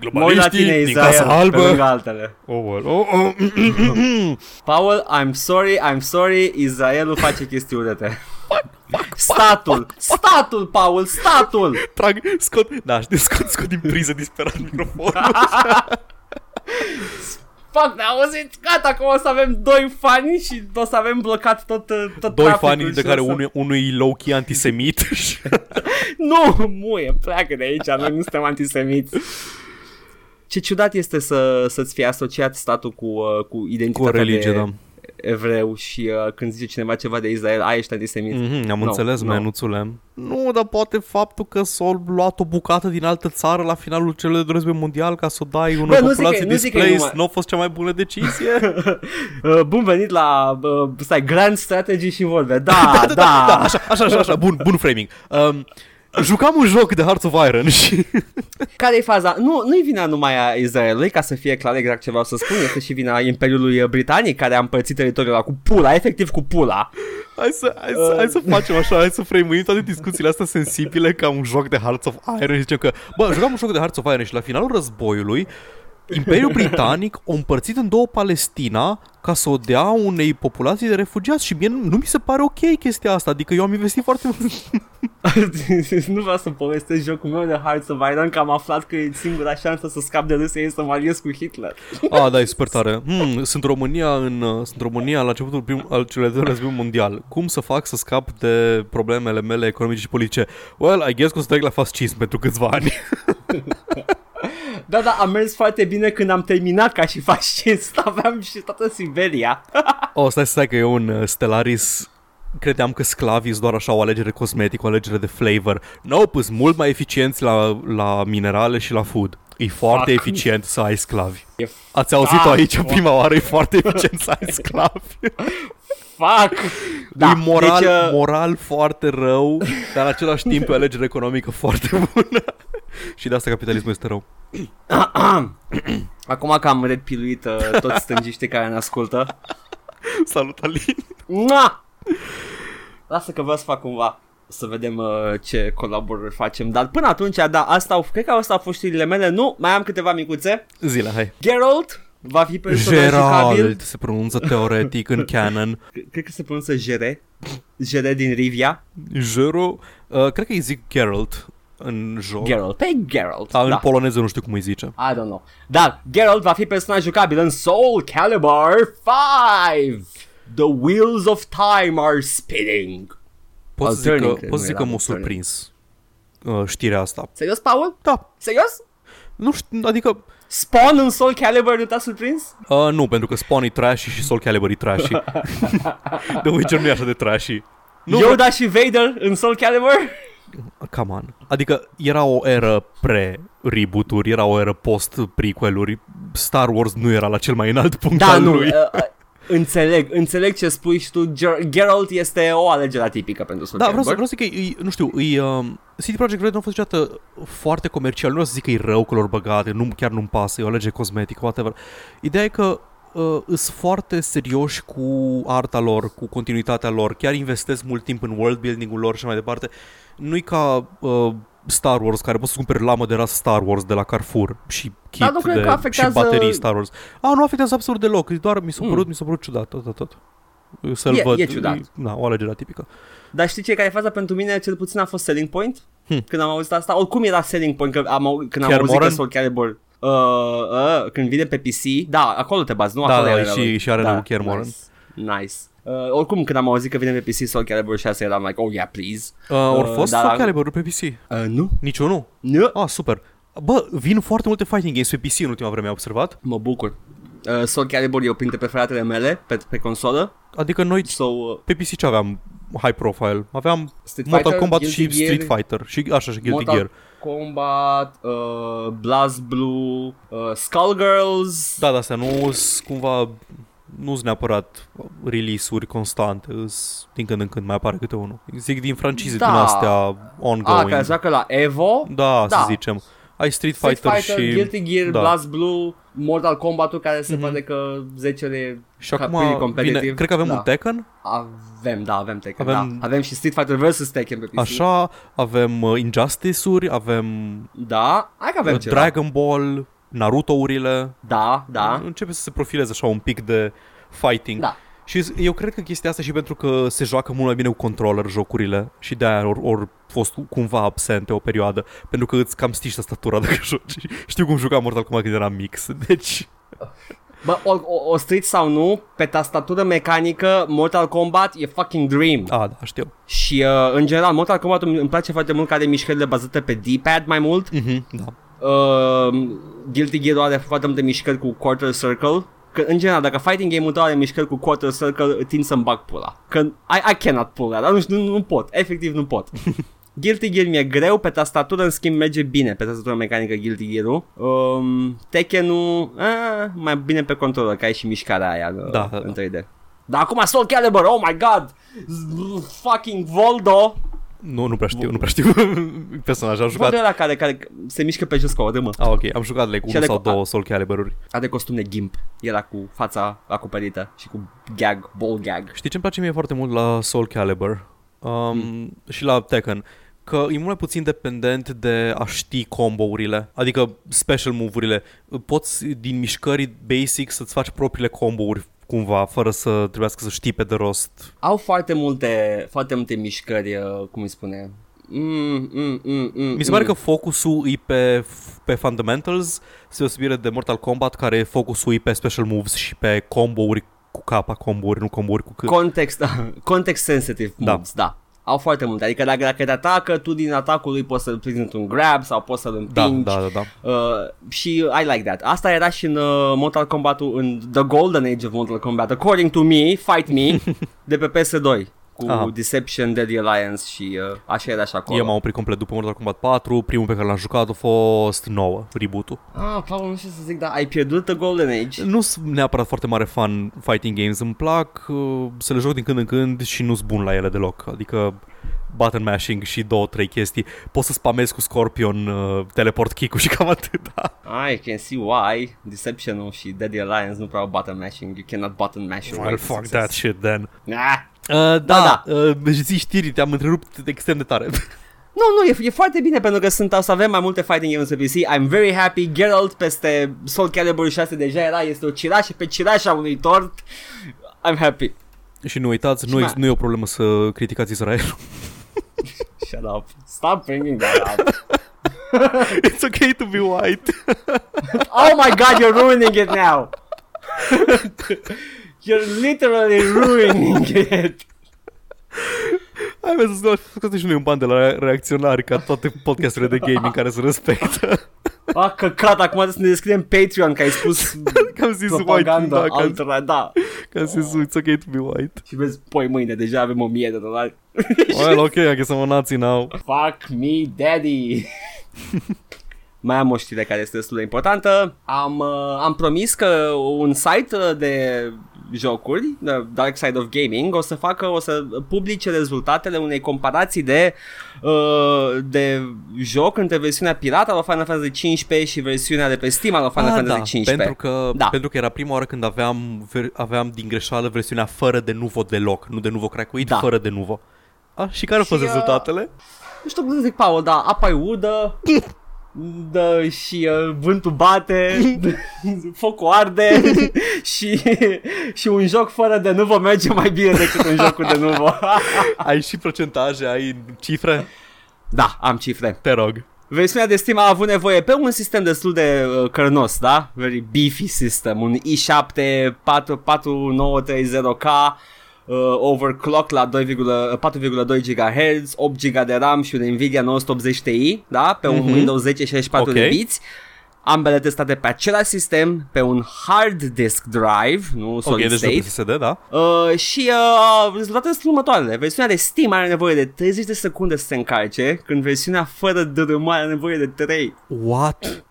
Globaliștii din Casa Albă. Oh. Paul, I'm sorry, Israelul face chestii urâte. Statul, Paul, statul. Scot din priză disperat microfonul. Fuck, ne-a auzit, gata, acum o să avem doi fani și o să avem blocat tot doi fani de care unul e low-key antisemit. Nu, muie, pleacă de aici, noi nu suntem antisemiți. Ce ciudat este să-ți fie asociat statul cu identitatea cu religie, de... evreu și când zice cineva ceva de Israel, ai ești antisemit. Am înțeles, mănuțule. Nu, dar poate faptul că s-a luat o bucată din altă țară la finalul celui de război mondial ca să o dai unor populații displaced, nu a fost cea mai bună decizie? Bun venit la grand strategy și vorbe. Da. Așa. Bun framing. Jucam un joc de Hearts of Iron și... Care-i faza? Nu-i vina numai a Israelului, ca să fie clar exact ce vreau să spun. Este și vina Imperiului Britanic, care a împărțit teritoriul ăla cu pula, efectiv cu pula. Hai să facem așa, hai să frame-uim toate discuțiile astea sensibile ca un joc de Hearts of Iron. Și zicem că, jucam un joc de Hearts of Iron și la finalul războiului Imperiul Britanic a împărțit în două Palestina ca să o dea unei populații de refugiați și mie nu mi se pare ok chestia asta, adică eu am investit foarte mult. Nu vreau să povestesc jocul meu de Hearts of Iron, că am aflat că e singura șansă să scap de Rusia e să mă aliez cu Hitler. Da, e super tare. Sunt România la începutul al celui de război mondial. Cum să fac să scap de problemele mele economice și politice? Well, I guess că o să trec la fascism pentru câțiva ani. Da, am mers foarte bine când am terminat ca și fascist. Aveam și toată Siberia. Stai că e un Stellaris. Credeam că sclavii sunt doar așa o alegere cosmetică, o alegere de flavor. Nope, sunt mult mai eficienți la minerale și la food. E foarte eficient să ai sclavi. Ați auzit-o aici prima oară, e foarte eficient să ai sclavi. Da, e moral foarte rău, dar în același timp e o alegere economică foarte bună. Și de asta capitalismul este rău. Acum că am repiluit toți stângiștii care ne ascultă. Salut, Alin. Lasă că vreau să fac cumva să vedem ce colaborări facem. Dar până atunci, cred că asta au fost știrile mele. Nu, mai am câteva micuțe. Zile, hai. Geralt va fi Geralt se pronunță teoretic în canon. Cred că se pronunță Jere din Rivia. Jero, cred că îi zic Geralt în joc. Geralt, pe Geralt. În poloneză nu știu cum îi zice. I don't know. Dar Geralt va fi personaj jucabil în Soul Calibur 5. The wheels of time are spinning. Pot să zic că m-a surprins știrea asta. Serios, Paul? Da. Serios? Nu știu, adică... Spawn în Soul Calibur nu te-a surprins? Nu, pentru că Spawn e trashy și Soul Calibur e trashy. The Witcher nu e așa de trashy. Yoda și Vader în Soul Calibur? Come on. Adică era o eră pre-reboot-uri, era o eră post-prequel-uri. Star Wars nu era la cel mai înalt punct al lui. Înțeleg ce spui și tu. Geralt este o alegere atipică pentru Soul Calibur. Da, vreau să zic că CD Projekt Red nu a fost niciodată foarte comercial. Nu vreau să zic că e rău, color băgate, chiar nu-mi pasă, e o alegere cosmetică, whatever. Ideea e că sunt foarte serioși cu arta lor, cu continuitatea lor, chiar investesc mult timp în world building-ul lor și mai departe. Nu-i ca Star Wars, care poți să cumperi lamă de ras Star Wars de la Carrefour și kit și baterii Star Wars. Nu afectează absolut deloc, doar mi s-a părut ciudat tot. Să-l văd. E ciudat. O alegere atipică. Dar știi ce care e faza pentru mine? Cel puțin a fost selling point când am auzit asta. Oricum era selling point când am auzit că Soul Calibur... când vine pe PC, da, acolo te bazi, nu? Da, acolo și are lui Kier Moran. Nice. Oricum, când am auzit că vine pe PC Soul Calibur 6, eram like, oh yeah, please. Ori fost Soul Calibur pe PC? Nu. Niciunul? Nu. Ah, super. Vin foarte multe fighting games pe PC în ultima vreme, am observat. Mă bucur. Soul Calibur e printre preferatele mele pe consolă. Adică noi pe PC ce aveam high profile? Aveam Mortal Kombat și Street Fighter și așa și Guilty Gear. Combat, BlazBlue, Skullgirls. Da, astea nu-s neapărat release-uri constante, din când în când mai apare câte unul. Zic din francize din astea ongoing. Care joacă la EVO? Da, să zicem. Ai Street Fighter și... Guilty Gear, BlazBlue, Mortal Kombat-ul care se pare că 10-le și acum competitiv. Cred că avem un Tekken? Avem Tekken, Avem și Street Fighter vs. Tekken pe PC. Așa, avem Injustice-uri, avem... Da, hai că avem Dragon Ball, Naruto-urile. Da. Începe să se profileze așa un pic de fighting. Da. Și eu cred că chestia asta și pentru că se joacă mult mai bine cu controller jocurile și de-aia ori fost cumva absente o perioadă, pentru că îți cam stiști statura dacă joci. Știu cum jucam Mortal Kombat când eram mic, deci... O strici sau nu, pe tastatură mecanică Mortal Kombat e fucking dream. Da, știu. Și în general Mortal Kombat îmi place foarte mult că are mișcările bazate pe D-pad mai mult. Guilty Gear are foarte multe mișcări cu quarter circle. Că în general, dacă fighting game-ul tău are mișcări cu quarter circle, tind să-mi bag pula. Că I cannot pull that, nu pot, efectiv nu pot. Guilty Gear mi-e greu, pe tastatură în schimb merge bine, pe tastatura mecanică Guilty Gear-ul. Tekken-ul, mai bine pe controller, că ai și mișcarea aia în 3D. Dar acum Soul Calibur, oh my god, fucking Voldo. Nu prea știu personajul. Am jucat. Voldo ăla care se mișcă pe jos ca o râmă. Ah, ok, am jucat like 1 sau 2 Soul Calibur-uri. Are costum de Gimp, era cu fața acoperită și cu gag, ball gag. Știi ce-mi place mie foarte mult la Soul Calibur? Și la Tekken, că e mult mai puțin dependent de a ști combo-urile, adică special move-urile. Poți din mișcări basic să-ți faci propriile combo-uri cumva, fără să trebuiască să știi pe de rost. Au foarte multe mișcări, cum îi spune. Mi se pare că focusul e pe fundamentals, se deosebire de Mortal Kombat, care focusul e pe special moves și pe combo-uri cu capa, combo-uri, nu combo-uri cu cât. Context sensitive moves, da. Au foarte multe, adică dacă te atacă, tu din atacul lui poți să-l prinzi într-un grab sau poți să-l împingi. Da. Și I like that. Asta era și în Mortal Kombat-ul, în The Golden Age of Mortal Kombat, according to me, fight me, de pe PS2. Cu Deception, Deadly Alliance și așa era și acolo. Eu m-am oprit complet după Mortal Kombat 4, primul pe care l-am jucat a fost 9, reboot-ul. Paul, nu știu să zic, dar ai pierdut The Golden Age. Nu sunt neapărat foarte mare fan fighting games, îmi plac, să le joc din când în când și nu-s bun la ele deloc, adică button mashing și 2-3 chestii. Poți să spamezi cu Scorpion, teleport kick-ul și cam atâta. I can see why. Deception-ul și Deadly Alliance nu prea button mashing. You cannot button mash. Well, fuck success. That shit then. Da. Zi știri, te-am întrerupt extrem de tare. Nu, e foarte bine pentru că o să avem mai multe fighting games pe PC. I'm very happy. Geralt peste Soul Calibur 6 deja era, este o cirașă pe cirașa unui tort. I'm happy. Și nu uitați, nu e o problemă să criticați Israelul. Shut up. Stop bringing that up. It's okay to be white. Oh my god, you're ruining it now. You're literally ruining it. Hai mă să scoți și noi un ban de la reacționari ca toate podcasturile de gaming care se respectă. Căcat, acum trebuie să ne descriem Patreon, că ai spus că am zis propaganda white, altora, da. Că am zis, it's okay to be white. Și vezi, poi mâine, deja avem $1,000. Well, ok, I guess I'm a Nazi now. Fuck me, daddy. Mai am o știre care este destul de importantă. Am promis că un site de jocuri, Dark Side of Gaming, o să publice rezultatele unei comparații de joc între versiunea pirată la Final Fantasy 15 și versiunea de pe Steam la Final Fantasy 15. Pentru că era prima oară când aveam din greșeală versiunea fără de nuvo deloc, nu de nuvo cracuit, fără de nuvo. Și care au fost rezultatele? Nu știu cum să zic, Paul, dar apa e udă. Da, și vântul bate, focul arde și un joc fără de nuvo merge mai bine decât un joc cu de nuvo. Ai și procentaje, ai cifre? Da, am cifre. Te rog. Versiunea de Steam a avut nevoie pe un sistem destul de cărnos, da? Very beefy system, un i7 4930K. Overclock la 4,2 GHz, 8 GB de RAM și un Nvidia 980 Ti, da? Pe un Windows 10 64 de biți. Ambele testate pe același sistem, pe un hard disk drive, nu solid state. Deci SSD, da. Și rezultatele sunt următoarele. Versiunea de Steam are nevoie de 30 de secunde să se încarce, când versiunea fără dărâmare are nevoie de 3. What?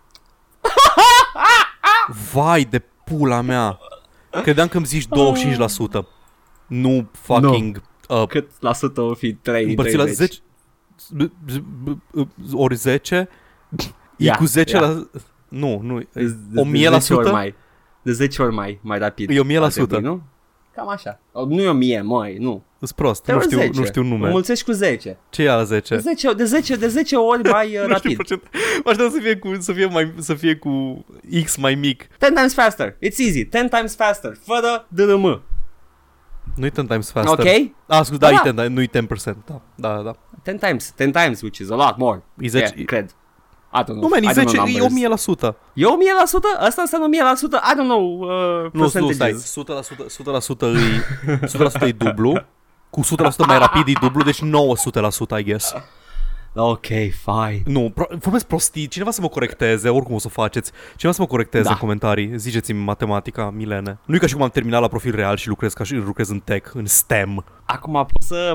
Vai de pula mea. Credeam că îmi zici 25%. Nu fucking... No. Cât la sută o fi 3 din 30? La 10? Ori 10? E cu 10 la... Nu. 1000%? De 10 ori mai rapid. E 1000%. Nu? Cam așa. Nu e 1000, măi, nu. Îți prost, nu știu nume. Mulțești cu 10. Ce e la 10? De 10 ori mai rapid. M-aș da să fie cu X mai mic. 10 times faster. It's easy. 10 times faster. Fără DRM. Nu-i 10 times faster. Ok. Da, nu-i 10%. Da. 10 times, which is a lot more. Yeah, cred. I don't know. Nu, man, 10 e 1000%. E 1000%? Asta înseamnă 1000%? I don't know percentages. Nu, stai, 100% e dublu. Cu 100% mai rapid e dublu, deci 900%, I guess. Ok, fine. Nu, vorbesc prostii. Cineva să mă corecteze, oricum o să o faceți. Cineva să mă corecteze în comentarii. Ziceți-mi matematica, Milene. Nu e ca și cum am terminat la profil real și lucrez ca și lucrez în tech, în STEM. Acum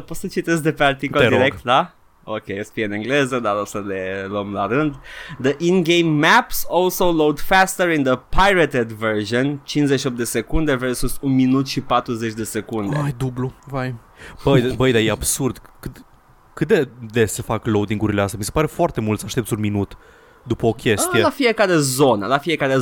poți să citesc de pe articol direct, da? Ok, o să fie în engleză, dar o să le luăm la rând. The in-game maps also load faster in the pirated version, 58 de secunde versus 1 minut și 40 de secunde. Ai, dublu, vai. Băi, dar e absurd. Cât de des se fac loading-urile astea? Mi se pare foarte mult să aștepți un minut după o chestie. La fiecare zonă.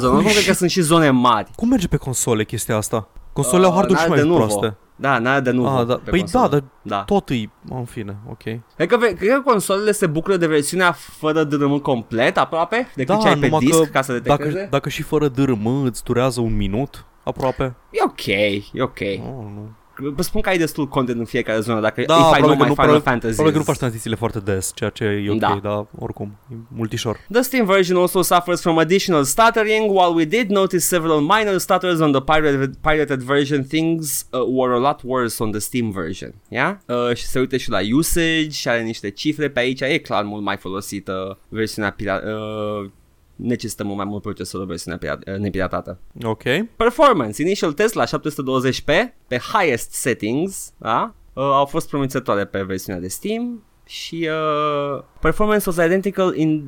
Nu cred că sunt și zone mari. Cum merge pe console chestia asta? Consolele au harduri și mai proaste. Da, n-are de nu. Păi da, dar tot e, în fine, ok. Cred că consolele se bucură de versiunea fără DRM complet, aproape, decât ce ai pe disc, ca să detecteze. Dacă și fără DRM îți durează un minut, aproape. E ok. Oh, nu. Vă spun că ai destul content în fiecare zonă, dacă probabil că nu faci tranzițiile foarte des, ceea ce e ok, dar oricum, e multișor. The Steam version also suffers from additional stuttering. While we did notice several minor stutters on the pirated version, things were a lot worse on the Steam version. Yeah? Și se uite și la usage și are niște cifre pe aici, e clar mult mai folosită versiunea necesită mult mai mult procesorul versiunea nepiratată. Ok. Performance. Initial test la 720p pe highest settings, da? Au fost promițătoare pe versiunea de Steam și performance was identical in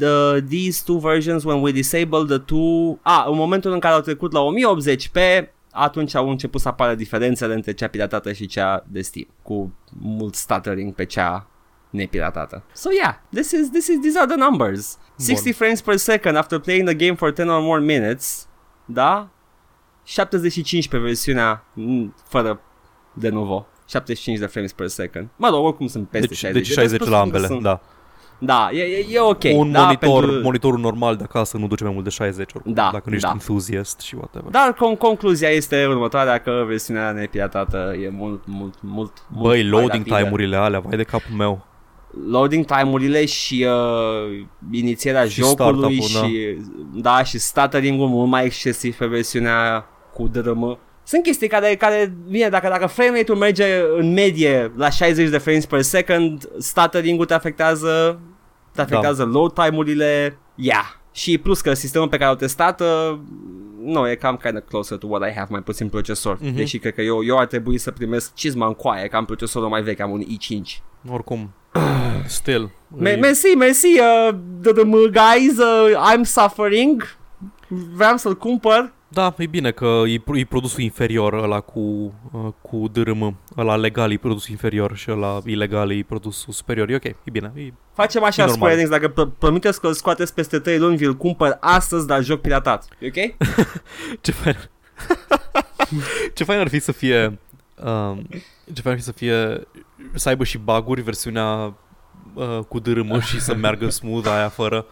these two versions when we disabled the two... în momentul în care au trecut la 1080p, atunci au început să apară diferențele între cea piratată și cea de Steam, cu mult stuttering pe cea nepiratată. So yeah, these are the numbers. 60 frames per second after playing the game for 10 or more minutes. Da? 75 pe versiunea fără de novo. 75 de frames per second. Mă rog, oricum sunt peste 60. Deci 60 la ambele, da. Da, e ok. Monitorul normal de acasă nu duce mai mult de 60 oricum, dacă nu ești enthusiast și whatever. Dar concluzia este următoarea, că versiunea nepiratată e mult băi, loading time-urile alea, vai de capul meu. Loading time-urile și inițierea și jocului și și stuttering-ul mult mai excesiv pe versiunea cu DRM. Sunt chestii care bine, dacă frame rate-ul merge în medie la 60 de frames per second, stuttering-ul te afectează load time-urile. Și plus că sistemul pe care l-au testat e cam kind of closer to what I have, mai puțin procesor. Mm-hmm. Deși cred că eu ar trebui să primesc cizma în coaie, că am procesorul mai vechi, am un i5. Oricum. Still. Merci, the guys, I'm suffering. Vreau să-l cumpăr. Da, e bine că e produsul inferior ăla cu DRM. Ăla legal e produsul inferior și ăla ilegal e produsul superior. E ok, e bine. Facem așa, Square Enix, dacă promiteți că îl scoateți peste 3 luni, vi-l cumpăr astăzi, dar joc piratat. E ok? Ce fain ar fi să fie... să aibă și bug-uri versiunea cu DRM și să meargă smooth aia fără.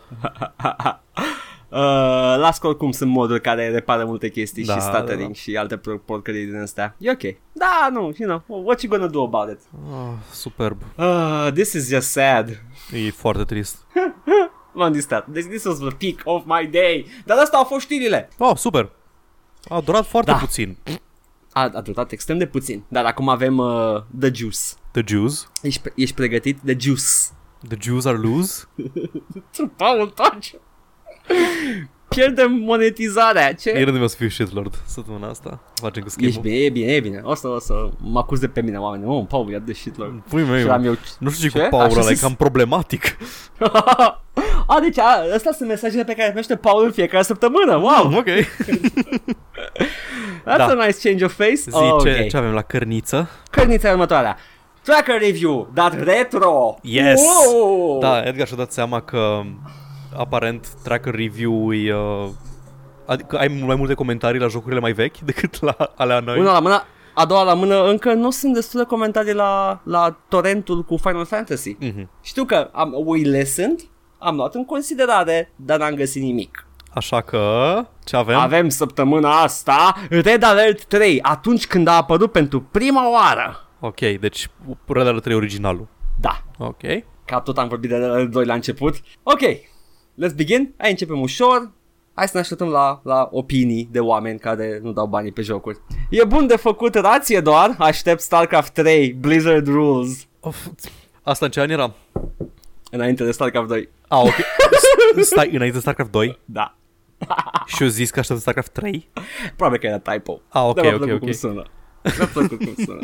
Las că oricum sunt moduri care repară multe chestii și stuttering și alte porcării din astea. E ok. Da, nu, you know, what you gonna do about it? Superb. This is just sad. E foarte trist. M-am distrat. This was the peak of my day. Dar asta au fost știrile. Oh, super. A durat foarte puțin. A durat extrem de puțin. Dar acum avem The Juice. The Juice? Ești pregătit? The Juice. The Jews are loose? Paul, taci! Pierdem monetizarea, ce? E rândul meu să fiu shitlord săptămâna asta. Facem cu schimb-ul. E bine. O să mă acuz pe mine, oameni. Paul, iar de shitlord. Pui meu, nu știu ce cu Paul ăla, e cam problematic. Deci astea sunt mesajele pe care primește Paul în fiecare săptămână. Wow! Ok. That's a nice change of face. Zice, ce avem la cărniță? Cărnița e următoarea. Tracker review, dar retro. Yes! Wow! Da, Edgar și-a dat seama că aparent tracker review e... adică ai mai multe comentarii la jocurile mai vechi decât la alea noi. Una la mână, a doua la mână, încă nu sunt destule comentarii la torrentul cu Final Fantasy. Mm-hmm. Știu că am luat în considerare, dar n-am găsit nimic. Așa că, ce avem? Avem săptămâna asta Red Alert 3, atunci când a apărut pentru prima oară. Ok, deci Red Alert 3 originalul. Da. Ok. Ca tot am vorbit de Red Alert 2 la început. Ok, let's begin. Hai, începem ușor. Hai să ne așteptăm la opinii de oameni care nu dau banii pe jocuri. E bun de făcut, rație doar. Aștept StarCraft 3, Blizzard Rules. Asta în ce an era? Înainte de StarCraft 2. Ah, ok. Stai, înainte de StarCraft 2? Da. Și eu zis că aștept StarCraft 3? Probabil că era typo. Ah, ok, dar ok, ok. Cum sună. Mi-a plăcut cum sună.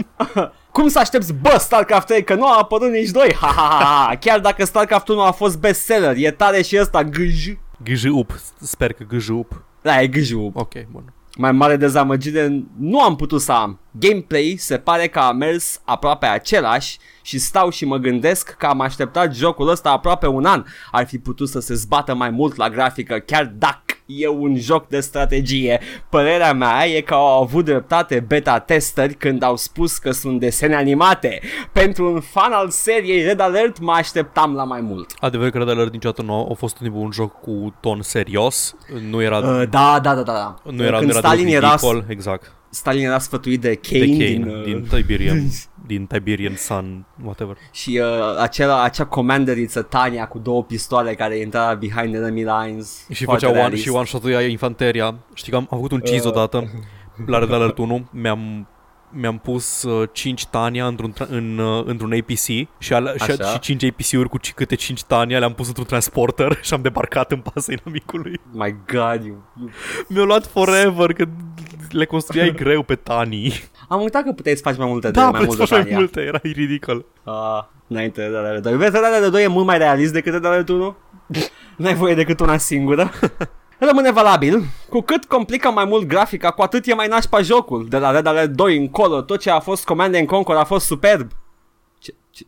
Cum să aștepți, bă, StarCraft 3, că nu a apărut nici 2? Ha, ha, ha, ha. Chiar dacă StarCraft 1 a fost bestseller, e tare și ăsta, gâj. Gâj-up, sper că gâj-up. Da, e gâj-up. Ok, bun. Mai mare dezamăgire nu am putut să am. Gameplay se pare că a mers aproape același și stau și mă gândesc că am așteptat jocul ăsta aproape un an. Ar fi putut să se zbată mai mult la grafică, chiar dacă e un joc de strategie. Părerea mea e că au avut dreptate beta testeri când au spus că sunt desene animate. Pentru un fan al seriei Red Alert mă așteptam la mai mult. Adevărul că Red Alert niciodată nu a fost un joc cu ton serios. Nu era da. Nu era când Stalin era exact. Stalin era sfătuit de Kane din Tiberian din Tiberian Sun, whatever. Și acea comanderiță Tania cu două pistoale care intra behind enemy lines și făcea one shot-uia infanteria. Știi că am avut un cheese odată la Red Alert 1, mi-am pus 5 Tania într-un APC și 5 APC-uri cu câte 5 Tania le-am pus într-un transporter și am debarcat în pasă inamicului. My God, you... Mi-a luat forever că le construiai greu pe Tanii. Am uitat că puteai să faci mai multe Tania. Era ridicol. Înainte de Red Alert 2. Vezi, Red Alert 2 e mult mai realist decât Red Alert 1? N-ai voie decât una singură. Rămâne valabil, cu cât complică mai mult grafica, cu atât e mai nașpa jocul. De la Red Alert 2 încolo, tot ce a fost Command & Conquer a fost superb.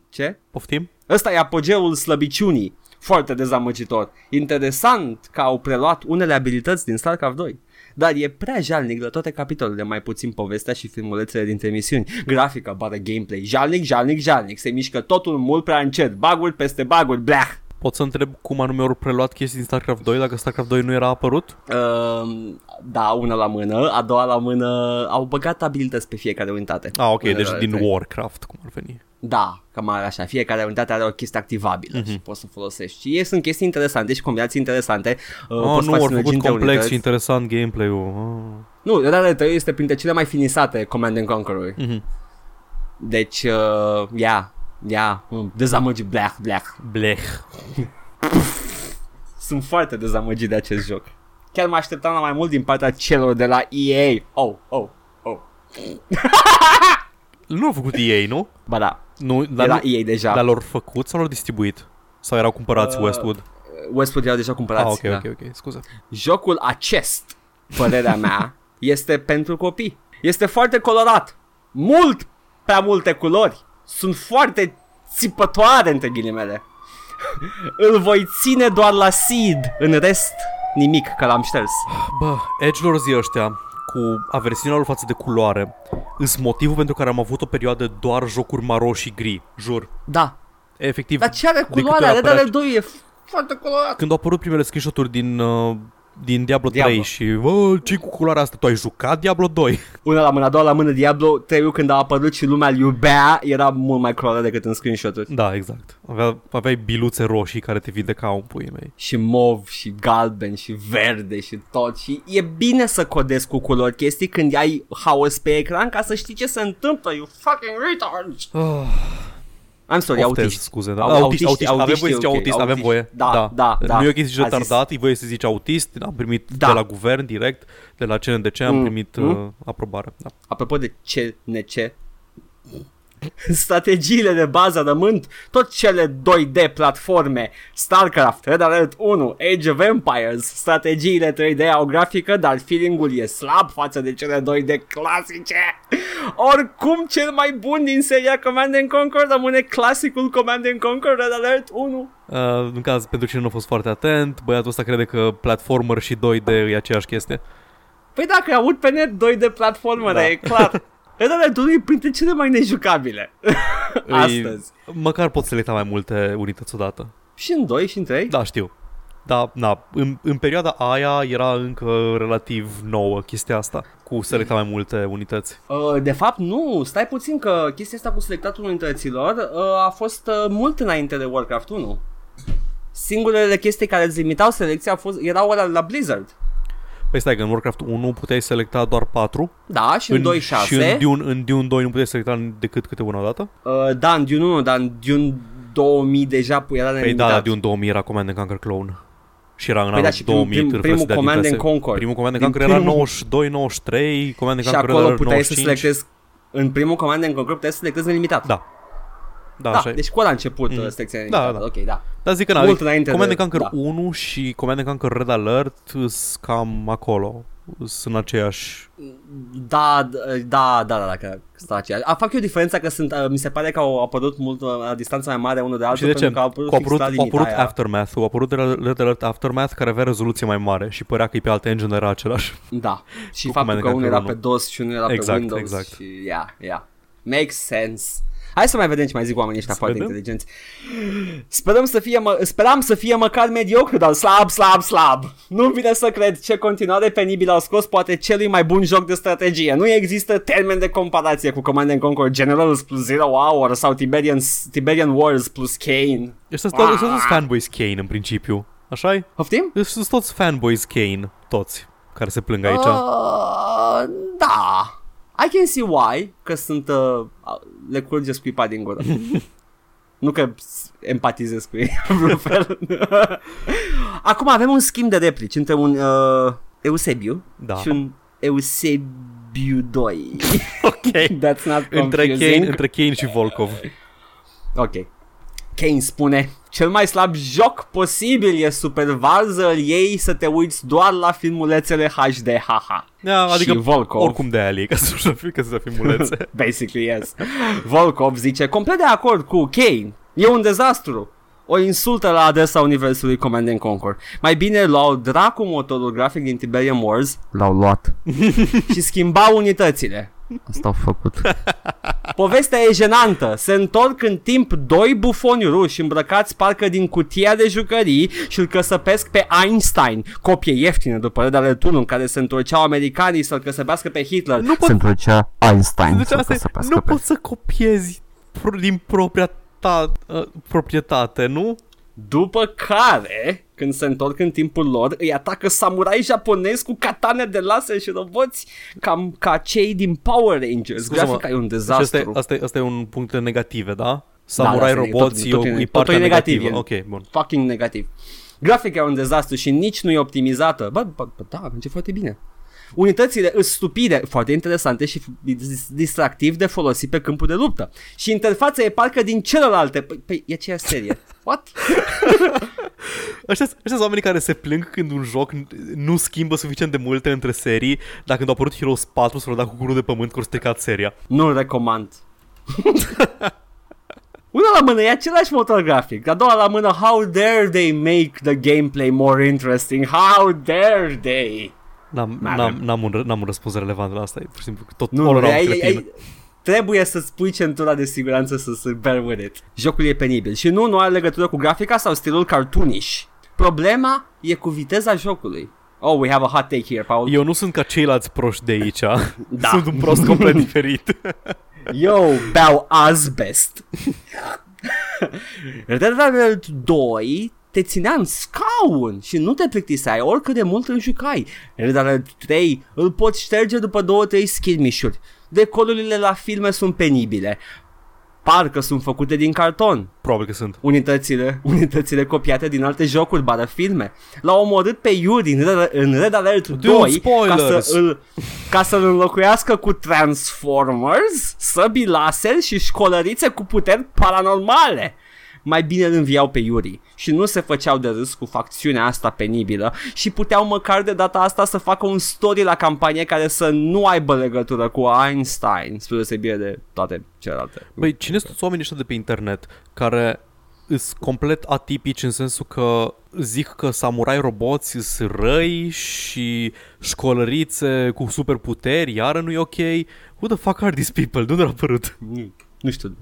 Ce? Poftim? Ăsta e apogeul slăbiciunii. Foarte dezamăgitor. Interesant că au preluat unele abilități din StarCraft 2. Dar e prea jalnic la toate capitolele, mai puțin povestea și filmulețele dintre misiuni. Grafica, bară gameplay. Jalnic. Se mișcă totul mult prea încet. Baguri peste baguri, bleah. Pot să întreb cum anume au preluat chestii din StarCraft 2, dacă StarCraft 2 nu era apărut? Da, una la mână, a doua la mână, au băgat abilități pe fiecare unitate. Ah, ok, deci din Warcraft, cum ar veni. Da, cam așa, fiecare unitate are o chestie activabilă și poți să folosești. Și sunt chestii interesante și combinații interesante. Nu, au făcut complex și interesant gameplay-ul. Nu, Red Alert este printre cele mai finisate Command & Conquer-uri. Deci, dezamăgit, blech. Sunt foarte dezamăgit de acest joc. Chiar mă așteptam la mai mult din partea celor de la EA. Oh. Nu au făcut EA, nu? Ba da, nu, dar era EA deja. Dar l-au făcut sau l-au distribuit? Sau erau cumpărați Westwood? Westwood erau deja cumpărați. Ok, scuze. Jocul acest, părerea mea, este pentru copii. Este foarte colorat. Mult prea multe culori. Sunt foarte țipătoare, între ghilimele. Îl voi ține doar la seed. În rest, nimic, că l-am șters. Bă, edgelords-i ăștia, cu aversiunea lor față de culoare, îs motivul pentru care am avut o perioadă doar jocuri maro și gri. Jur. Da. Efectiv. Dar ce are culoarea? Red Alert 2 e foarte colorat. Când au apărut primele screenshot-uri din Diablo 3 și ce cu culoarea asta? Tu ai jucat Diablo 2? Una la mână, a doua la mână. Diablo 3 când a apărut și lumea îl iubea, era mult mai colorat decât în screenshot-uri. Da, exact. Aveai biluțe roșii care te vindecau în puii mei. Și mov, și galben, și verde, și tot. Și e bine să codezi cu culori chestii când ai haos pe ecran, ca să știi ce se întâmplă. You fucking retards. I'm sorry, autiști. Scuze, da. Avem voie să zici autist. Da. Nu e o chestie retardat, e voie să zici autist. Am primit de la guvern direct, de la CNDC, am primit aprobare. Da. Apropo de CNC, strategiile de bază rămân tot cele 2D platforme, StarCraft, Red Alert 1, Age of Empires. Strategiile 3D au grafică, dar feeling-ul e slab față de cele 2D clasice. Oricum, cel mai bun din seria Command & Conquer rămâne clasicul Command & Conquer, Red Alert 1. În caz, pentru cine nu a fost foarte atent, băiatul ăsta crede că platformer și 2D e aceeași chestie. Păi dacă aud pe net 2D platformer, da. E clar. Red Alert 2 e printre cele mai nejucabile astăzi. Măcar pot selecta mai multe unități odată. Și în 2 și în 3? Da, știu. Dar în perioada aia era încă relativ nouă chestia asta, cu selecta mai multe unități. De fapt, nu. Stai puțin că chestia asta cu selectatul unităților a fost mult înainte de Warcraft 1. Singurele chestii care îți limitau selecția erau alea la Blizzard. Păi stai că în Warcraft 1 puteai selecta doar 4. Da, și în 2, 6. Și în Dune 2 nu puteai selecta decât câte una odată? Da, în Dune 1, dar în Dune 2000 deja era nelimitat. Păi da, dar de un 2000 era Command & Conquer Clone. Și era în anul 2000. Primul Command & Conquer. Primul Command & Conquer era 92, 93, Command & Conquer era 95. Și acolo puteai să selectezi, în primul Command & Conquer puteai să selectezi nelimitat. Da, deci cu ăla a început selecția nelimitat. Da. Dar zic că na, Command & Conquer 1 și Command & Conquer Red Alert sunt cam acolo. Sunt aceiași. Da, dacă sunt aceiași. Fac eu diferența că sunt, mi se pare că au apărut mult la distanță mai mare unul de altul. Și de ce? Au apărut Aftermath, au apărut Red Alert Aftermath, care avea rezoluție mai mare și părea că e pe altă engine, era același. Da, și faptul că unul era pe DOS și unul era pe Windows. Exact. Și yeah. Makes sense. Hai să mai vedem ce mai zic oamenii ăștia foarte inteligenți. Speram să fie măcar mediocru, dar slab. Nu-mi vine să cred ce continuare penibilă au scos poate celui mai bun joc de strategie. Nu există termen de comparație cu Command & Conquer Generals plus Zero Hour sau Tiberian Wars plus Kane. Sunt toți fanboys Kane în principiu, așa-i? Poftim? Sunt toți fanboys Kane, toți, care se plâng aici. Da... I can see why, că sunt, le curge scuipa din gură. Nu că empatizez cu ei, vreun fel. Acum avem un schimb de replici între un Eusebiu și un Eusebiu 2. Ok. That's not confusing. Între Kane și Volkov. Ok. Kane spune: cel mai slab joc posibil e super varză, îl iei să te uiți doar la filmulețele HD, haha. Adică și Volkov, oricum de aia ca să fie filmulețe. Basically, yes. Volkov zice: complet de acord cu Kane, e un dezastru. O insultă la adresa universului Command & Conquer. Mai bine luau dracu motorul grafic din Tiberian Wars. L-au luat. Și schimbau unitățile. Asta au făcut. Povestea e jenantă. Se întorc în timp doi bufoni ruși îmbrăcați parcă din cutia de jucării și îl căsăpesc pe Einstein. Copie ieftină după Red Alert 1, în care se întorceau americanii să-l căsăpească pe Hitler. Se întorcea Einstein să-l căsăpească. Nu poți să copiezi din propria ta proprietate, nu? După care, când se întorc în timpul lor, îi atacă samurai japonezi cu katane de laser și roboți, cam ca cei din Power Rangers. Grafica e un dezastru. Asta e un punct negativ, da? Samurai, roboți, e partea negativă. Ok, bun. Fucking negativ. Grafica e un dezastru și nici nu e optimizată. Bă, da, merge foarte bine. Unitățile îs stupide, foarte interesante și distractiv de folosit pe câmpul de luptă. Și interfața e parcă din celelalte. Păi e aceeași serie. What? Ăștia sunt oamenii care se plâng când un joc nu schimbă suficient de multe între serii, dar când a apărut Heroes 4 s-a dat cu gurul de pământ că au stricat seria. Nu-l recomand. Una la mână e același motor grafic, a doua la mână, how dare they make the gameplay more interesting? How dare they? N-am un răspuns relevant la asta, e pur și simplu tot all-around cretin. Trebuie să-ți pui centura de siguranță să bear with it. Jocul e penibil și nu are legătură cu grafica sau stilul cartoonish. Problema e cu viteza jocului. Oh, we have a hot take here, Paul. Eu nu sunt ca ceilalți proști de aici. Da. Sunt un prost complet diferit. Eu beau asbest. Red Alert 2 te ținea în scaun și nu te plictiseai oricât de mult îl jucai. Red Alert 3 îl poți șterge după 2-3 skirmish-uri. Decolurile la filme sunt penibile. Parcă sunt făcute din carton. Probabil că sunt. Unitățile copiate din alte jocuri, bară filme. L-au omorât pe Yuri în Red Alert 2 ca să-l înlocuiască cu Transformers, săbii laser și școlărițe cu puteri paranormale. Mai bine îl înviau pe Yuri și nu se făceau de râs cu facțiunea asta penibilă și puteau măcar de data asta să facă un story la campanie care să nu aibă legătură cu Einstein, spre deosebire de toate celelalte. Băi, cine sunt oamenii ăștia de pe internet care sunt complet atipici în sensul că zic că samurai roboți sunt răi și școlărițe cu superputeri iară nu e ok? Who the fuck are these people? De unde au apărut? Nu știu,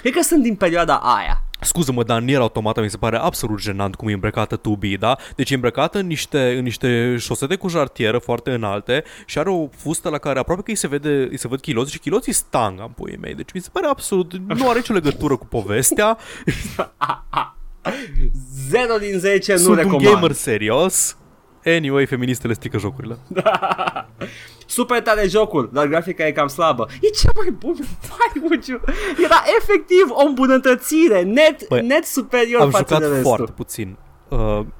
cred că sunt din perioada aia. Scuză-mă, dar în Nier Automata mi se pare absolut jenant cum e îmbrăcată Tubi, da? Deci e îmbrăcată în niște șosete cu jartieră foarte înalte și are o fustă la care aproape că îi se văd chiloții și chiloții stang în puii mei. Deci mi se pare absolut, nu are nicio legătură cu povestea. 0 din 10, nu recomand. Sunt un gamer serios. Anyway, feministele strică jocurile. Super tare jocul, dar grafica e cam slabă. E cea mai bună. Era efectiv o îmbunătățire net superior față de restul. Am jucat foarte puțin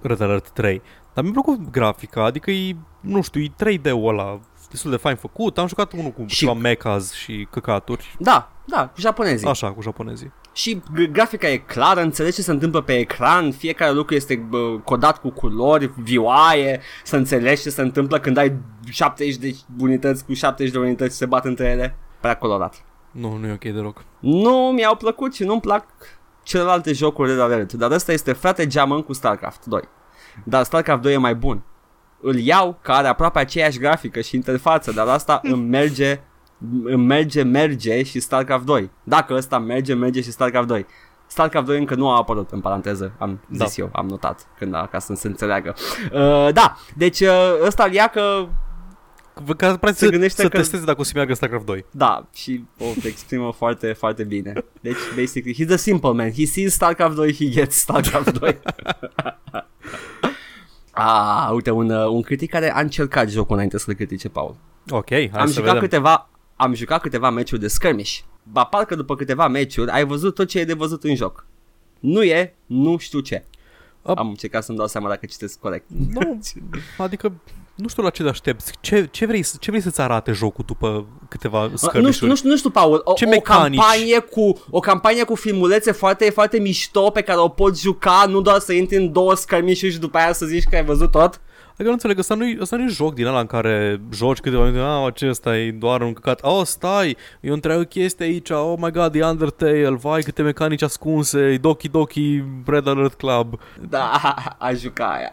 Red Alert 3, dar mi-a plăcut grafica. Adică e, nu știu, e 3D-ul ăla destul de fain făcut. Am jucat unul cu ceva mechas și căcaturi. Da, cu japonezii. Așa, cu japonezii. Și grafica e clară, înțelegi ce se întâmplă pe ecran, fiecare lucru este codat cu culori, vioaie, să înțelegi ce se întâmplă când ai 70 de unități cu 70 de unități se bat între ele. Prea colorat. Nu e ok deloc. Nu mi-au plăcut și nu-mi plac celelalte jocuri de la Reddit, dar ăsta este frate geamăn cu StarCraft 2. Dar StarCraft 2 e mai bun. Îl iau, că are aproape aceeași grafică și interfață, dar asta îmi merge și StarCraft 2. Dacă ăsta merge și StarCraft 2. StarCraft 2 încă nu a apărut, în paranteză. Am zis eu, am notat ca să se înțeleagă. Deci ăsta îl ia că se gândește să testeze dacă o să meargă StarCraft 2. Da, și o exprimă foarte, foarte bine. Deci, basically, he's a simple man. He sees StarCraft 2, he gets StarCraft 2. Uite, un critic care a încercat jocul înainte să-l critice, Paul. Ok, hai să vedem. Am jucat câteva meciuri de skirmish. Ba parcă după câteva meciuri ai văzut tot ce e de văzut în joc. Nu știu ce. Am încercat să-mi dau seama dacă citesc corect. Nu, adică nu știu la ce te aștepți. Ce vrei să-ți arate jocul după câteva skirmish-uri? Nu știu, Paul. O campanie cu filmulețe foarte, foarte mișto pe care o poți juca, nu doar să intri în două skirmish-uri și după aia să zici că ai văzut tot. Adică nu înțeleg, ăsta nu e joc din ăla în care joci câteva minute, acesta e doar un căcat, stai, e o întreagă chestie aici, oh my god, e Undertale, vai câte mecanici ascunse, e Doki Doki Red Alert Club. Da, a jucat aia.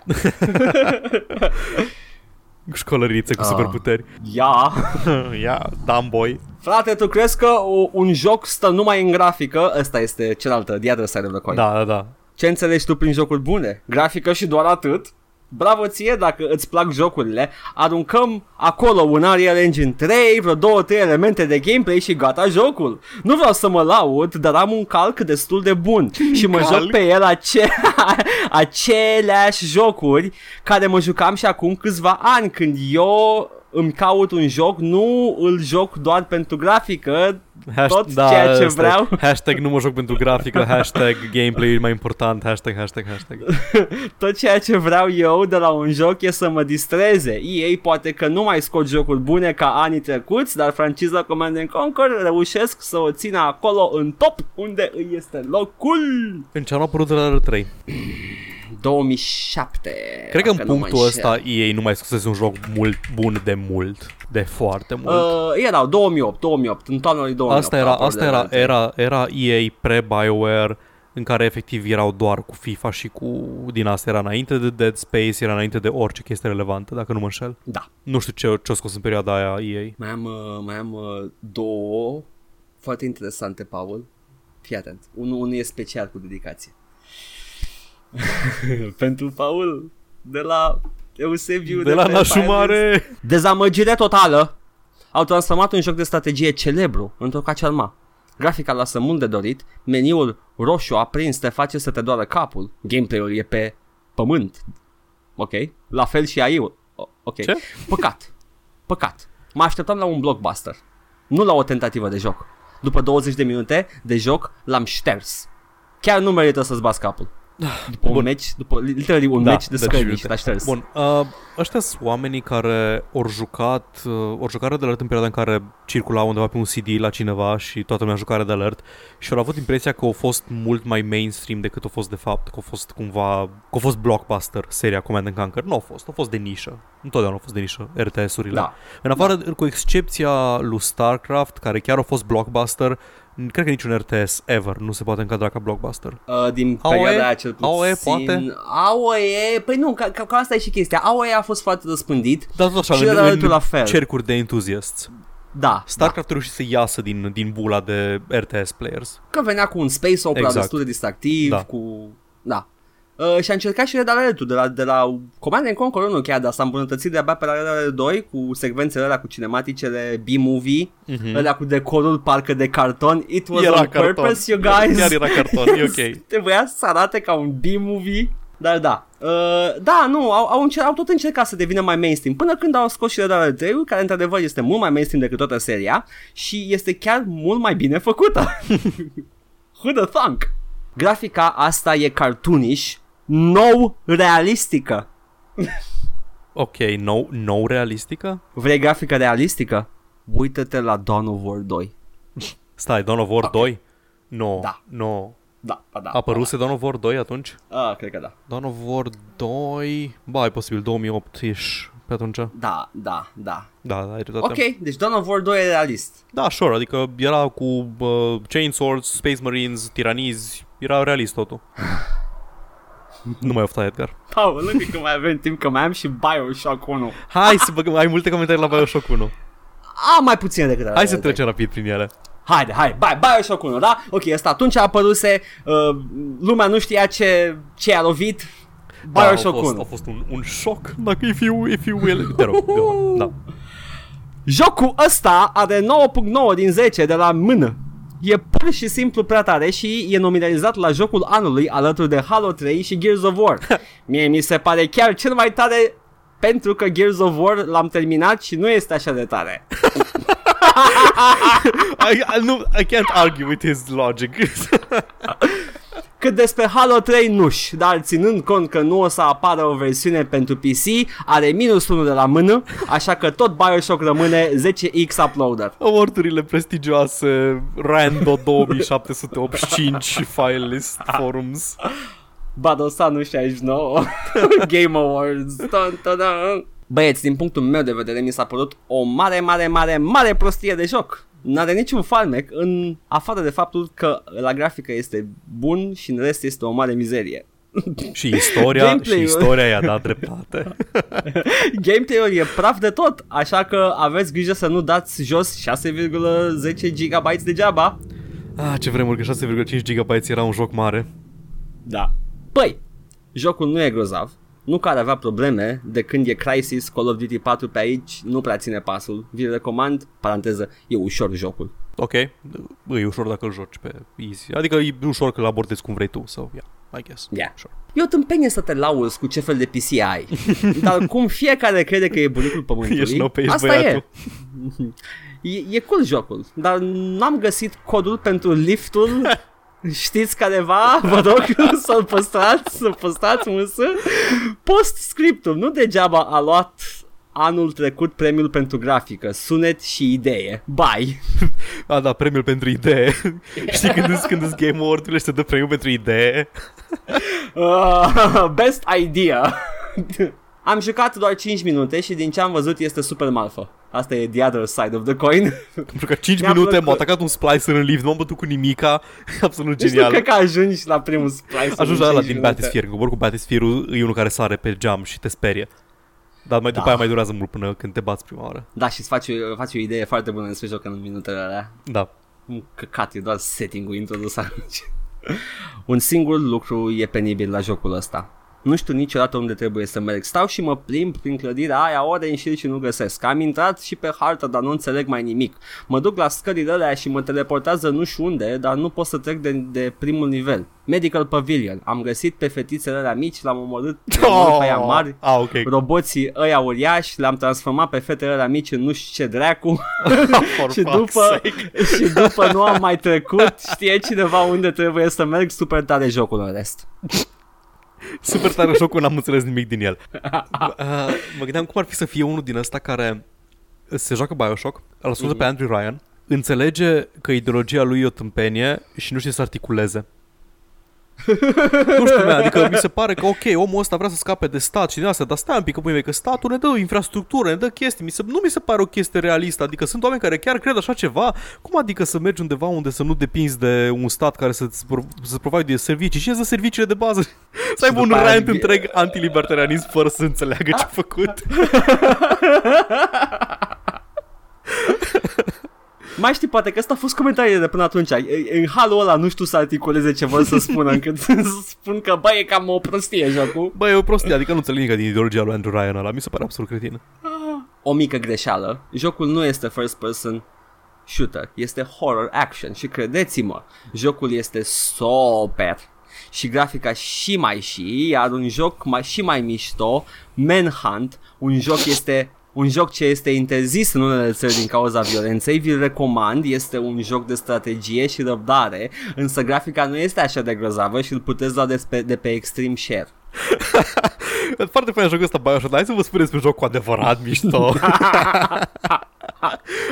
Școlărițe cu superputeri. Ia, Dumbboy. Frate, tu crezi că un joc stă numai în grafică? Ăsta este cealaltă, The Other Side of the Coin. Da. Ce înțelegi tu prin jocuri bune? Grafică și doar atât? Bravo ție dacă îți plac jocurile. Aruncăm acolo un Unreal Engine 3, vreo 2-3 elemente de gameplay și gata jocul. Nu vreau să mă laud, dar am un calc destul de bun și mă joc pe el aceleași jocuri care mă jucam și acum câțiva ani. Când eu îmi caut un joc, nu îl joc doar pentru grafică. Ceea ce vreau. Hashtag nu mă joc pentru grafică, hashtag gameplay mai important, hashtag. Tot ceea ce vreau eu de la un joc e să mă distreze. EA poate că nu mai scot jocuri bune ca anii trecuți, dar franciza Command & Conquer reușesc să o țină acolo în top unde îi este locul. În ce an a apărut la Red 3? 2007. Cred că în punctul ăsta EA nu mai scosese un joc bun de mult. De foarte mult. Erau 2008, în toamna lui 2008. Asta era EA pre-BioWare, în care efectiv erau doar cu FIFA și cu din asta. Era înainte de Dead Space, era înainte de orice chestie relevantă, dacă nu mă înșel. Da. Nu știu ce a scos în perioada aia EA. Mai am două foarte interesante, Paul. Fii atent. Unul e special cu dedicație. Pentru Paul de la Eusebiu de la Nașumare. Dezamăgire totală. Au transformat un joc de strategie celebru într-o cacearma. Grafica lasă mult de dorit. Meniul roșu aprins te face să te doară capul. Gameplay-ul e pe pământ. Ok. La fel și AI-ul. Ok. Ce? Păcat. Mă așteptam la un blockbuster, nu la o tentativă de joc. După 20 de minute de joc l-am șters. Chiar nu merită să-ți bați capul după un meci, meci de skirmish. Bun, ăștia sunt oamenii care ori jucat Red Alert în perioada în care circula undeva pe un CD la cineva și toată lumea jucare de alert și au avut impresia că au fost mult mai mainstream decât au fost de fapt, că au fost blockbuster seria Command & Conquer. Nu au fost de nișă. Întotdeauna au fost de nișă RTS-urile. Da. În afară, cu excepția lui StarCraft, care chiar au fost blockbuster, cred că niciun RTS ever nu se poate încadra ca blockbuster. Din perioada aia cel puțin. AOE, păi nu, ca asta e și chestia. AOE a fost foarte răspândit. Dar tot așa, la fel. Cercuri de entuziasts. Da. StarCraft a reușit să iasă din bula de RTS players. Că venea cu un space opera destul de distractiv, cu... Da. Și a încercat și Red Alert-ul de la Command & Conquer 1 chiar, dar s-a îmbunătățit de-abia pe la Red Alert 2 cu secvențele alea cu cinematicele B-movie, alea cu decorul parcă de carton. It was on purpose, you guys. Chiar era carton, e ok. Trebuia să arate ca un B-movie. Dar da, da, nu, au tot încercat să devină mai mainstream, până când au scos și Red Alert 3, care într-adevăr este mult mai mainstream decât toată seria și este chiar mult mai bine făcută. Who the thunk? Grafica asta e cartoonish, nou realistică. Ok, nou realistică? Vrei grafică realistică? Uită-te la Dawn of War 2. Stai, Dawn of War 2? No, da. No. Da. Apăruse Dawn of War 2 atunci? Cred că da. Dawn of War 2... Ba, e posibil, 2008-ish pe atunci. Da. Da, ok, deci Dawn of War 2 e realist. Da, sure, adică era cu Chainswords, Space Marines, tiranizi, era realist totul. Nu mai ofta, Edgar. Paul, nu că mai avem timp, că mai am și Bioshock 1. Hai să băgăm, ai multe comentarii la Bioshock 1. Mai puțin decât Hai să trecem rapid prin ele. Hai, Bioshock 1, da? Ok, ăsta atunci a apăruse, lumea nu știa ce a lovit, Bioshock 1. A fost un șoc, dacă if you will, te rog, da. Jocul ăsta are 9.9 din 10 de la mână. E pur și simplu prea tare și e nominalizat la jocul anului alături de Halo 3 și Gears of War. Mie mi se pare chiar cel mai tare pentru că Gears of War l-am terminat și nu este așa de tare. I can't argue with his logic. Cât despre Halo 3, nu-și, dar ținând cont că nu o să apară o versiune pentru PC, are -1 de la mână, așa că tot Bioshock rămâne 10x uploader. Awardurile prestigioase, Rando 2785, File List Forums, Badosanu 69, Game Awards, ta-da. Băieți, din punctul meu de vedere mi s-a părut o mare prostie de joc. N-are niciun farmec, în afară de faptul că la grafică este bun și în rest este o mare mizerie. Și istoria i-a dat dreptate. Gameplay-ul e praf de tot, așa că aveți grijă să nu dați jos 6,10 GB degeaba. Ce vremuri că 6,5 GB era un joc mare. Da. Păi, jocul nu e grozav. Nu că ar avea probleme, de când e Crysis, Call of Duty 4 pe aici, nu prea ține pasul. Vi-l recomand, paranteză, e ușor jocul. Ok, e ușor dacă îl joci pe easy. Adică e ușor că îl abordezi cum vrei tu, sau yeah, I guess. Yeah. Sure. E o tâmpenie să te lauzi cu ce fel de PC ai, dar cum fiecare crede că e bunicul pământului, asta e. E cool jocul, dar n-am găsit codul pentru liftul. Știți careva, vă rog să-l păstrați, însă postscriptum, nu degeaba a luat anul trecut premiul pentru grafică, sunet și idee. Bye! Da, premiul pentru idee. Știi când îți Game Award-urile și te dă premiul pentru idee? Best idea. Am jucat doar 5 minute și din ce am văzut este super malfă. Asta e the other side of the coin. Pentru că 5 minute m-a atacat un splicer în lift, nu m-am bătut cu nimica, absolut genial. Nu știu că ajungi la primul splicer. Ajungi la din Battlesphere, că cu Battlesphere-ul e unul care sare pe geam și te sperie. Dar după aia mai durează mult până când te bați prima oară. Da, și îți faci o idee foarte bună despre joc în minutele alea. Da. Un căcat, e doar setting-ul introdus aici. Un singur lucru e penibil la jocul ăsta. Nu știu niciodată unde trebuie să merg. Stau și mă plimb prin clădirea aia ore în șir și nu găsesc. Am intrat și pe hartă, dar nu înțeleg mai nimic. Mă duc la scările alea și mă teleportează nu știu unde, dar nu pot să trec de primul nivel. Medical Pavilion. Am găsit pe fetițele alea mici, l-am omorât pe aia mari, okay. Roboții ăia uriași, l-am transformat pe fetele alea mici în nu știu ce dracu. și după nu am mai trecut. Știe cineva unde trebuie să merg. Super tare jocul în rest. Super tare jocul, n-am înțeles nimic din el. Mă gândeam cum ar fi să fie unul din ăsta care se joacă Bioshock, îl ascultă pe Andrew Ryan, înțelege că ideologia lui e o tâmpenie și nu știe să articuleze. Nu știu, adică mi se pare că ok, omul ăsta vrea să scape de stat și din asta, dar stai un pic, că pui că statul ne dă infrastructură, ne dă chestii, nu mi se pare o chestie realistă, adică sunt oameni care chiar cred așa ceva, cum adică să mergi undeva unde să nu depinzi de un stat care să-ți provide servicii și să dă serviciile de bază, să aibă un rant întreg antilibertarianism fără să înțeleagă ce-a făcut. Mai știi, poate că ăsta a fost comentariile de până atunci. În halul ăla nu știu să articuleze ce vor să spună, încât să spun că bă, e cam o prostie jocul. Bă, e o prostie, adică nu înțeleg nimic din ideologia lui Andrew Ryan ăla, mi se pare absolut cretin. O mică greșeală, jocul nu este first person shooter, este horror action și credeți-mă, jocul este super. și grafica și mai și, iar un joc mai, și mai mișto, Manhunt, un joc ce este interzis în unele țări din cauza violenței, vi-l recomand, este un joc de strategie și răbdare, însă grafica nu este așa de grozavă și îl puteți lua de pe Extreme Share. Foarte fain jocul ăsta, Bioshock, hai să vă spuneți un joc cu adevărat mișto.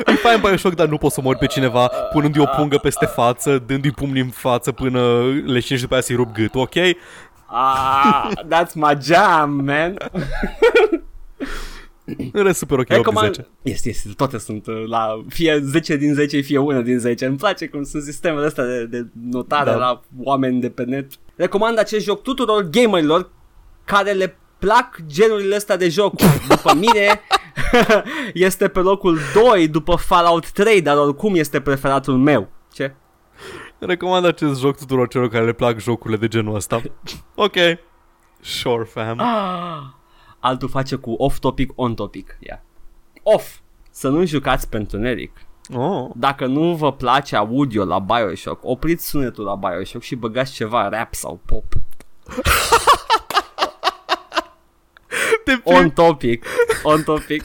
E fain Bioshock, dar nu poți să mori pe cineva punându-i o pungă peste față, dându-i pumni în față până leșini și după aia să-i rup gâtul, ok? Ah, that's my jam, man. Era super ok, 8/10. Este, toate sunt la fie 10 din 10, fie 1 din 10. Îmi place cum sunt sistemele astea de notare la oameni de pe net. Recomand acest joc tuturor gamerilor care le plac genurile astea de jocuri. După mine este pe locul 2 după Fallout 3, dar oricum este preferatul meu. Ce? Recomand acest joc tuturor celor care le plac jocurile de genul ăsta. Ok. Sure, fam. Altul face cu off-topic, on-topic. Yeah. Off. Să nu jucați pe întuneric. Oh. Dacă nu vă place audio la Bioshock, opriți sunetul la Bioshock și băgați ceva rap sau pop. On-topic. On-topic.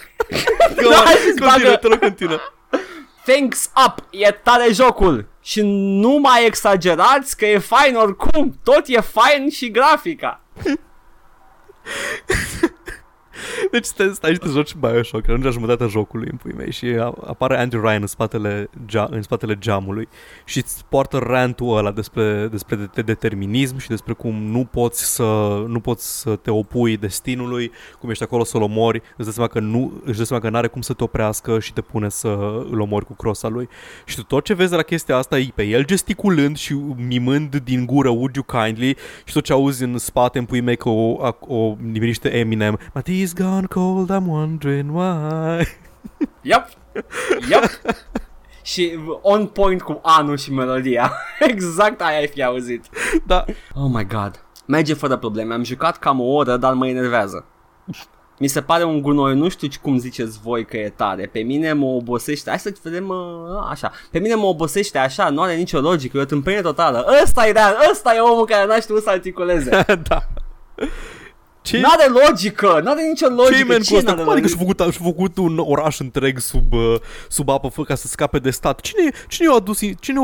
Continuă. Thanks up. E tare jocul. Și nu mai exagerați că e fain oricum. Tot e fain și grafica. Deci stai și te joci Bioshock, ajungi la jumătatea jocului în pui mei și apare Andrew Ryan în spatele geamului și îți poartă rantul ăla despre determinism și despre cum nu poți să te opui destinului, cum ești acolo să-l omori, își dă seama că n-are cum să te oprească și te pune să îl omori cu crosa lui. Și tu tot ce vezi de la chestia asta e pe el gesticulând și mimând din gură Would You Kindly și tot ce auzi în spate în pui mei că o nimeriște Eminem, Matisse gone cold, I'm wondering why. Yep. Și on point cu anul și melodia. Exact aia ai fi auzit. Da. Oh my god. Merge fără probleme. Am jucat cam o oră, dar mă enervează. Mi se pare un gunoi, nu știu cum ziceți voi că e tare. Pe mine mă obosește. Hai să vedem așa. Pe mine mă obosește așa, nu are nicio logică. E o tâmpenie totală. Ăsta e omul care n-a știut să articuleze. Da. Ce? N-are logică, n-are nicio logică. Cine n-are logică? Și-a făcut un oraș întreg sub apă ca să scape de stat. Cine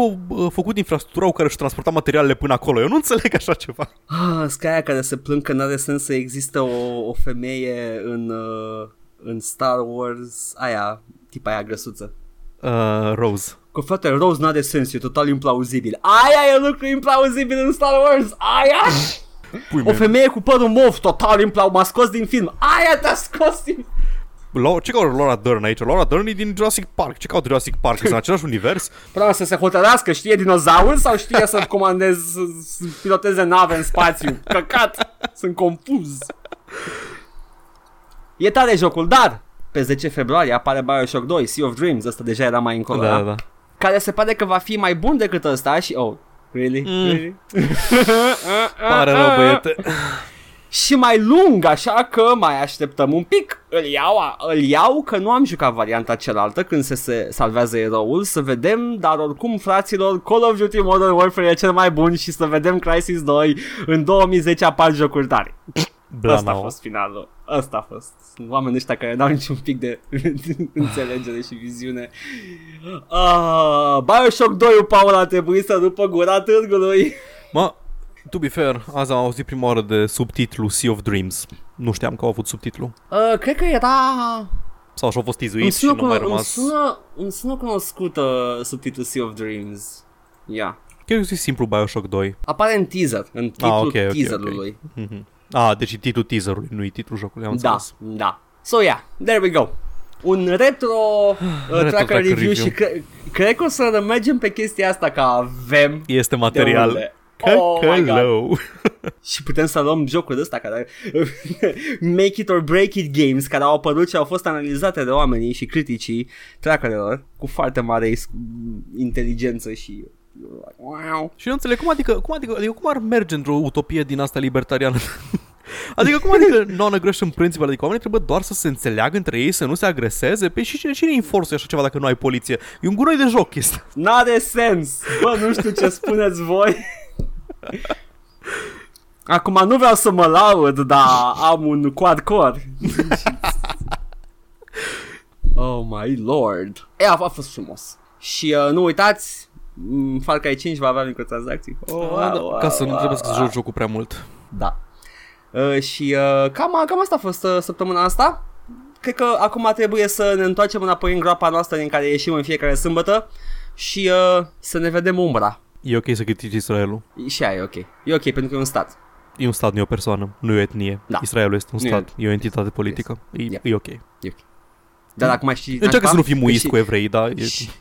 a făcut infrastructura care își transporta materialele până acolo? Eu nu înțeleg așa ceva. Ah, scaia care se plâng că n-are sens să existe o femeie în Star Wars, tipa aia grăsuță. Rose. Că frate, Rose n-are sens, e total implauzibil. Aia e lucru implauzibil în Star Wars, aia... O femeie cu părul mov, total implau, m-a scos din film. Aia te-a scos din... Ce caută Laura Dern aici? Laura Dern e din Jurassic Park. Ce caută Jurassic Park? Sunt în același univers? Vreau să se hotărască, știe dinozauri sau știe să comandez, să piloteze nave în spațiu? Căcat! Sunt confuz. E tare jocul, dar pe 10 februarie apare Bioshock 2, Sea of Dreams. Asta deja era mai încolo. Da. Care se pare că va fi mai bun decât ăsta și... Oh. Really? Pare rău, băiete. Și mai lung, așa că mai așteptăm un pic. Îl iau că nu am jucat varianta cealaltă când se salvează eroul. Să vedem, dar oricum, fraților, Call of Duty Modern Warfare e cel mai bun. Și să vedem Crysis 2. În 2010 apar jocuri tari. Asta a fost finalul. Asta a fost. Sunt oamenii ăștia care n-au niciun pic de înțelegere și viziune. Bioshock 2-ul, Paul, a trebuit să rupă gura târgului. To be fair, azi am auzit prima oară de subtitlu Sea of Dreams. Nu știam că au avut subtitlu. Cred că era... Sau și-au fost tizuiți și nu mai rămas. Îmi sună cunoscută subtitlu Sea of Dreams. Yeah. Chiar că e simplu Bioshock 2. Apare în teaser, în titlul teaserului. Okay. Mm-hmm. Deci e titlul teaserului, nu e titlul jocului, am înțeles. Da. So yeah, there we go. Un retro tracker review. Și cred că o să mergem pe chestia asta, că avem... Este material. Oh, și putem să luăm jocul ăsta care Make It or Break It Games, care au apărut și au fost analizate de oamenii și criticii trackerelor cu foarte mare inteligență și... Wow. Și nu înțeleg cum adică cum ar merge într-o utopie din asta libertariană. Adică cum adică non-aggression principle, adică oamenii trebuie doar să se înțeleagă între ei, să nu se agreseze. Păi și cine enforce așa ceva dacă nu ai poliție? E un gunoi de joc chestia. N-are sens. Bă, nu știu ce spuneți voi. Acum nu vreau să mă laud, dar am un quad-core. Oh my lord. E, a fost frumos. Și nu uitați, Far Cry 5 va avea microtransacții. Ca să nu trebuie să joci jocul prea mult. Da. Și cam asta a fost săptămâna asta. Cred că acum trebuie să ne întoarcem înapoi în groapa noastră din care ieșim în fiecare sâmbătă. Și să ne vedem umbra. E ok să critici Israelul. Și aia e ok. E ok pentru că e un stat. E un stat, nu e o persoană, nu e o etnie. Da. Israelul este un stat, e o entitate politică. Yes. E ok. E ok. Dar dacă mai știi... Încearcă să nu fii muist cu evrei, da?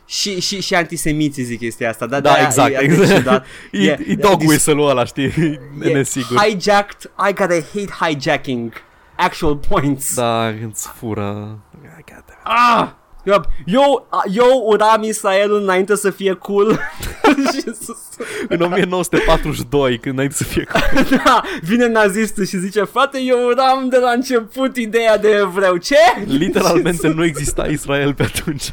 Și antisemiții zic chestia asta, da? Da, exact. E dog whistle-ul ăla, știi? Nesigur. Hijacked, I gotta hate hijacking. Actual points. Da, îți fură. Ah! Eu uram Israelul înainte să fie cool. În 1942, când înainte să fie cool. Da, vine nazistul și zice: frate, eu uram de la început ideea de evreu. Ce? Literalmente nu exista Israel pe atunci.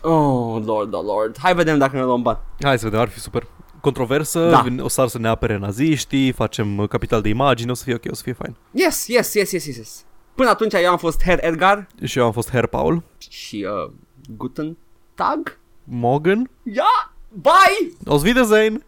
Oh, lord, oh, lord. Hai vedem dacă ne luăm bani. Hai să vedem, ar fi super. Controversă, da. O să ne apere naziștii, facem capital de imagine, o să fie ok, o să fie fain. Yes. Până atunci eu am fost Herr Edgar. Și eu am fost Herr Paul. Și Guten Tag Morgen. Ja, bye. Auf Wiedersehen.